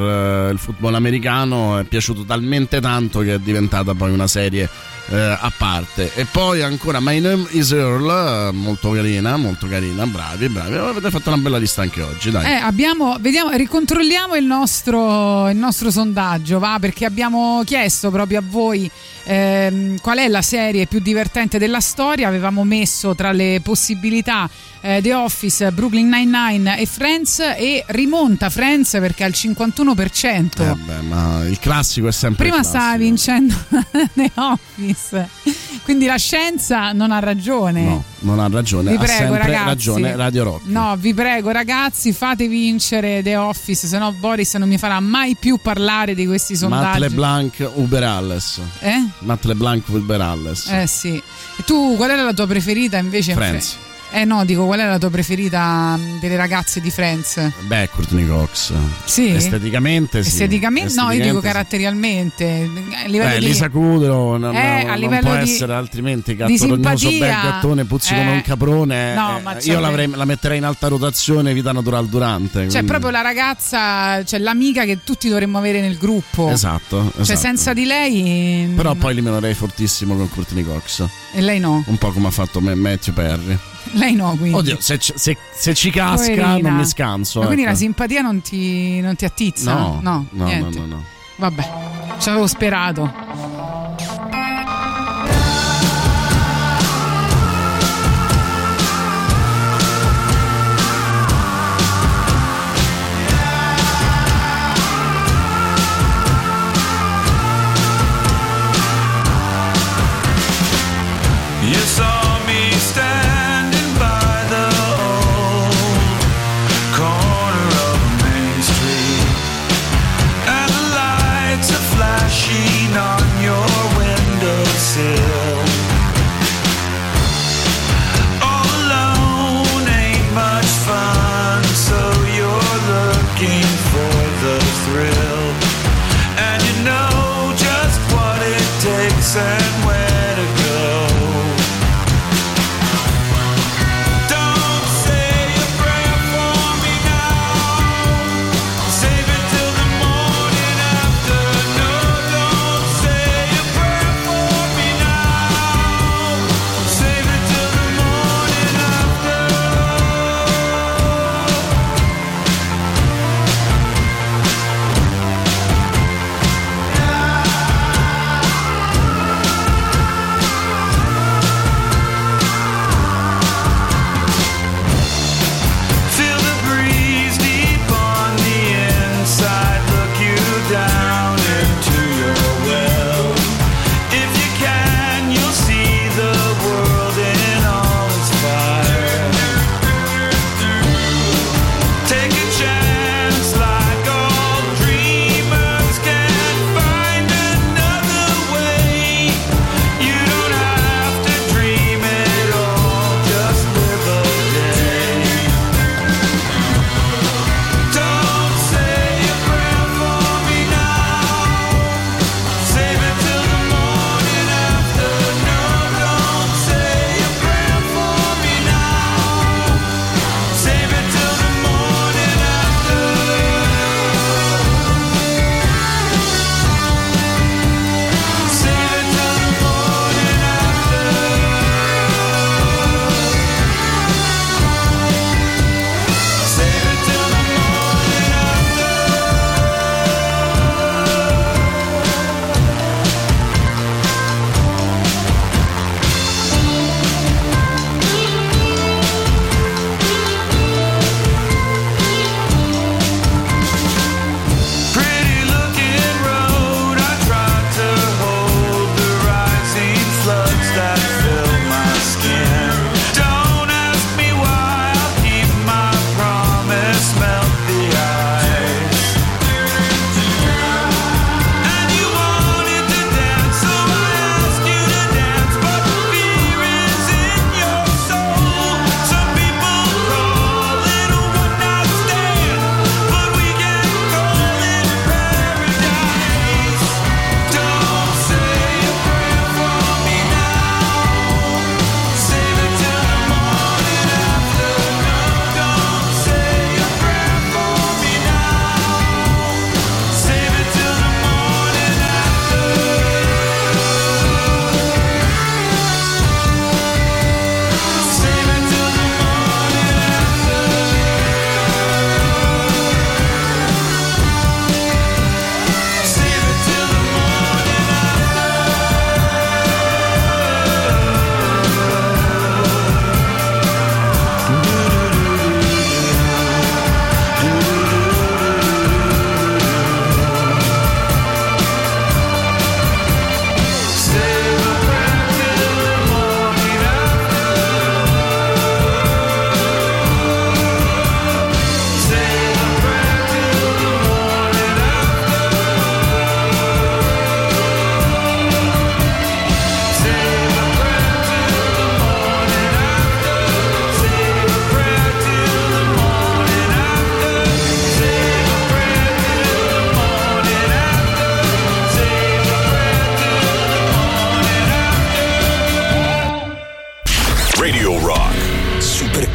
il football americano, è piaciuto talmente tanto che è diventata poi una serie a parte. E poi ancora My Name is Earl, molto carina, bravi, avete fatto una bella lista anche oggi, dai. Vediamo, ricontrolliamo il nostro sondaggio, va, perché abbiamo chiesto proprio a voi qual è la serie più divertente della storia. Avevamo messo tra le possibilità The Office, Brooklyn 99 e Friends, e rimonta Friends perché al 51%. Ma il classico è sempre prima, stava vincendo The Office, quindi la scienza non ha ragione. No, non ha ragione, vi prego, ha sempre ragazzi, ragione Radio Rock. No, vi prego ragazzi, fate vincere The Office, se no Boris non mi farà mai più parlare di questi sondaggi. Matt LeBlanc Uber Alles. Matt LeBlanc Uber Alles. Sì. E tu qual era la tua preferita invece? Friends. Dico, qual è la tua preferita delle ragazze di Friends? Beh, Courtney Cox. Sì. Esteticamente sì. No, io dico caratterialmente. A livello di Lisa Kudrow, non può essere altrimenti, gatto rognoso, bel gattone, puzzi come un caprone. No, io la metterei in alta rotazione, vita natural durante. Quindi. Cioè proprio la ragazza, cioè l'amica che tutti dovremmo avere nel gruppo. Esatto. Cioè senza di lei. Però poi eliminerei fortissimo con Courtney Cox. E lei no. Un po' come ha fatto Matthew Perry. Lei no, quindi. Oddio, se ci casca poverina. Non mi scanso. Ma quindi la simpatia non ti attizza? No. Vabbè, ci avevo sperato.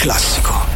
classico.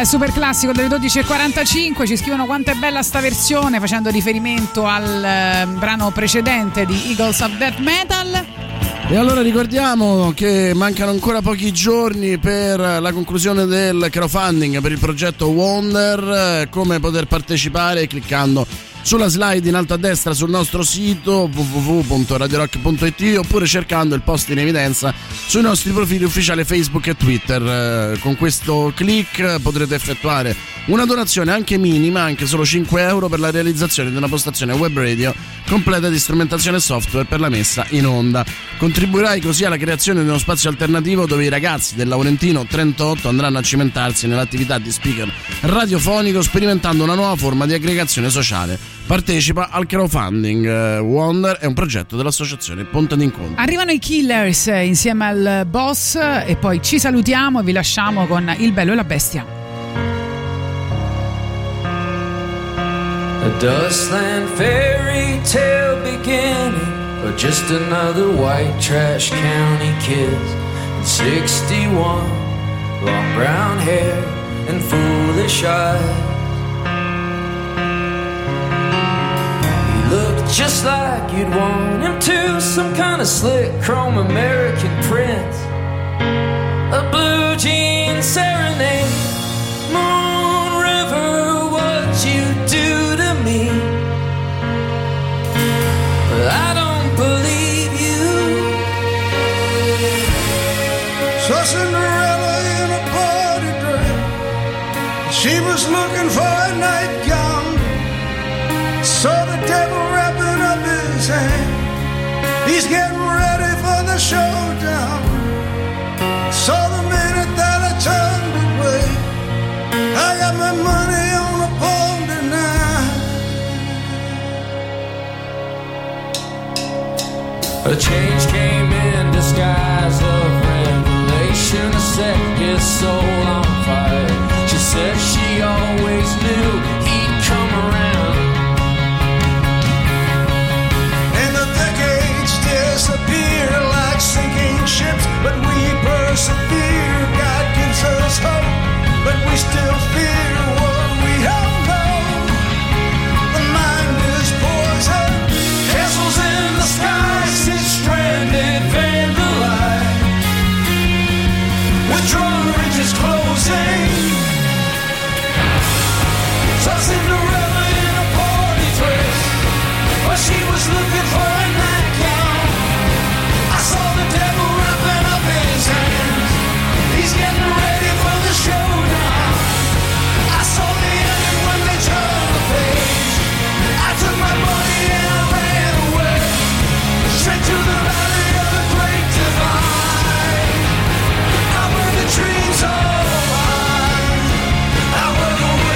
Super classico delle 12.45. Ci scrivono quanto è bella sta versione, facendo riferimento al brano precedente di Eagles of Death Metal. E allora ricordiamo che mancano ancora pochi giorni per la conclusione del crowdfunding per il progetto Wonder. Come poter partecipare? Cliccando sulla slide in alto a destra sul nostro sito www.radiorock.it oppure cercando il post in evidenza sui nostri profili ufficiali Facebook e Twitter. Con questo click potrete effettuare una donazione anche minima, anche solo 5 euro, per la realizzazione di una postazione web radio completa di strumentazione e software per la messa in onda. Contribuirai così alla creazione di uno spazio alternativo dove i ragazzi del Laurentino 38 andranno a cimentarsi nell'attività di speaker radiofonico, sperimentando una nuova forma di aggregazione sociale. Partecipa al crowdfunding. Wonder è un progetto dell'associazione Ponte d'Incontro. Arrivano i Killers insieme al Boss e poi ci salutiamo e vi lasciamo con Il Bello e la Bestia. A dustland fairy tale beginning, or just another white trash county kids in 61, long brown hair and foolish eyes. Looked just like you'd want him to, some kind of slick chrome American prince. A blue jean serenade, Moon River, what you do to me. looking for a nightgown. So the devil wrapping up his hand, he's getting ready for the showdown. So the minute that I turned away, I got my money on the pawn tonight. A change came in disguise of revelation. I set his soul on fire. She said she always knew he'd come around. And the decades disappear like sinking ships, but we persevere. God gives us hope, but we still fear what we don't know. The mind is poison. Castles in the sky sit stranded, vandalized. Withdrawn riches closing, tossing the Cinderella in a party dress, but she was looking for a nightgown. I saw the devil wrapping up his hands, he's getting ready for the showdown. I saw the ending when they turned the page. I took my money and I ran away, straight to the valley of the great divide. I burned the dreams all mine. I went away.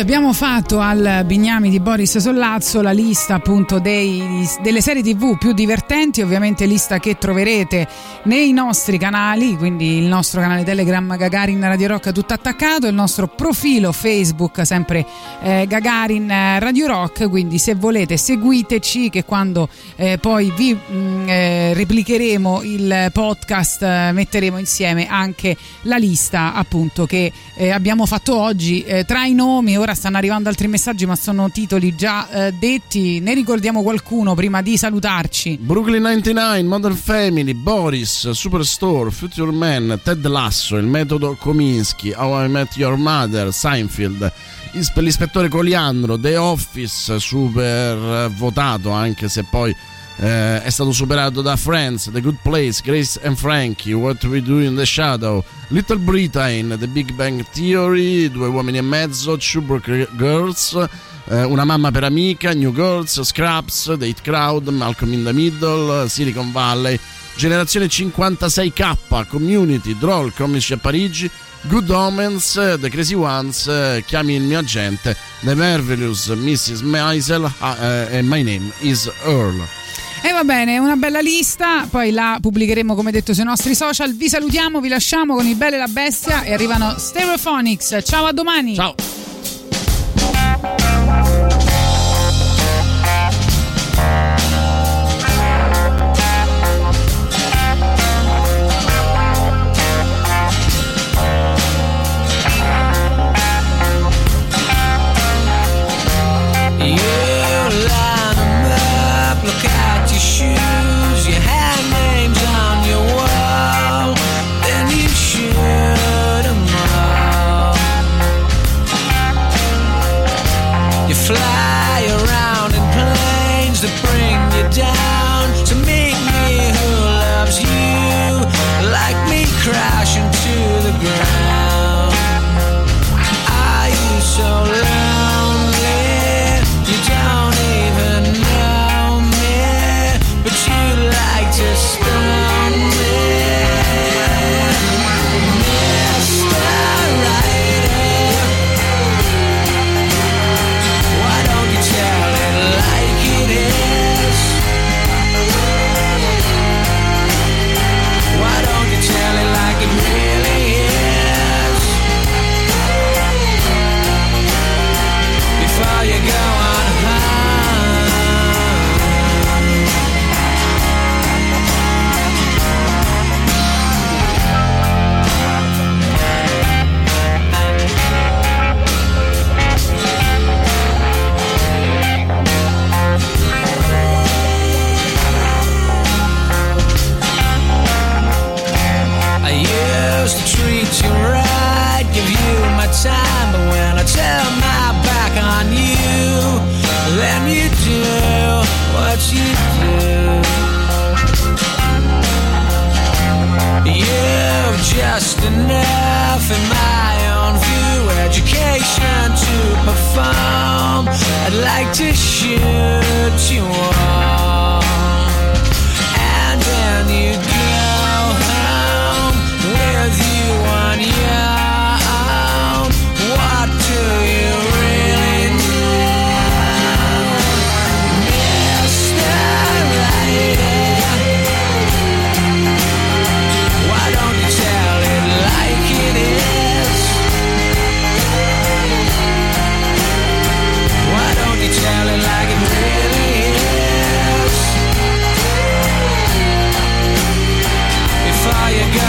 Abbiamo fatto al Bignami di Boris Sollazzo la lista appunto delle serie TV più divertenti, ovviamente lista che troverete nei nostri canali, quindi il nostro canale Telegram Gagarin Radio Rock tutto attaccato, il nostro profilo Facebook sempre Gagarin Radio Rock, quindi se volete seguiteci, che quando poi vi replicheremo il podcast metteremo insieme anche la lista appunto che abbiamo fatto oggi. Tra i nomi ora stanno arrivando altri messaggi, ma sono titoli già detti. Ne ricordiamo qualcuno prima di salutarci? Brooklyn 99, Modern Family, Boris, Superstore, Future Man, Ted Lasso, il Metodo Kominsky, How I Met Your Mother, Seinfeld, l'ispettore Coliandro, The Office, super votato anche se poi è stato superato da Friends, The Good Place, Grace and Frankie, What We Do in the Shadow, Little Britain, The Big Bang Theory, Due uomini e mezzo, Showbiz Girls, Una mamma per amica, New Girls, Scraps, The Hit Crowd, Malcolm in the Middle, Silicon Valley, Generazione 56K, Community, Droll, Comici a Parigi, Good Omens, The Crazy Ones, Chiami il mio agente, The Marvelous Mrs. Maisel e My Name is Earl. E va bene, una bella lista, poi la pubblicheremo come detto sui nostri social. Vi salutiamo, vi lasciamo con il Bello e la Bestia e arrivano Stereophonics. Ciao, a domani. Ciao. like to shoot you off, and then you go home with you on your own. What do you really know, Mr. Writer? Why don't you tell it like it is? Why don't you tell it like it really is? Before you go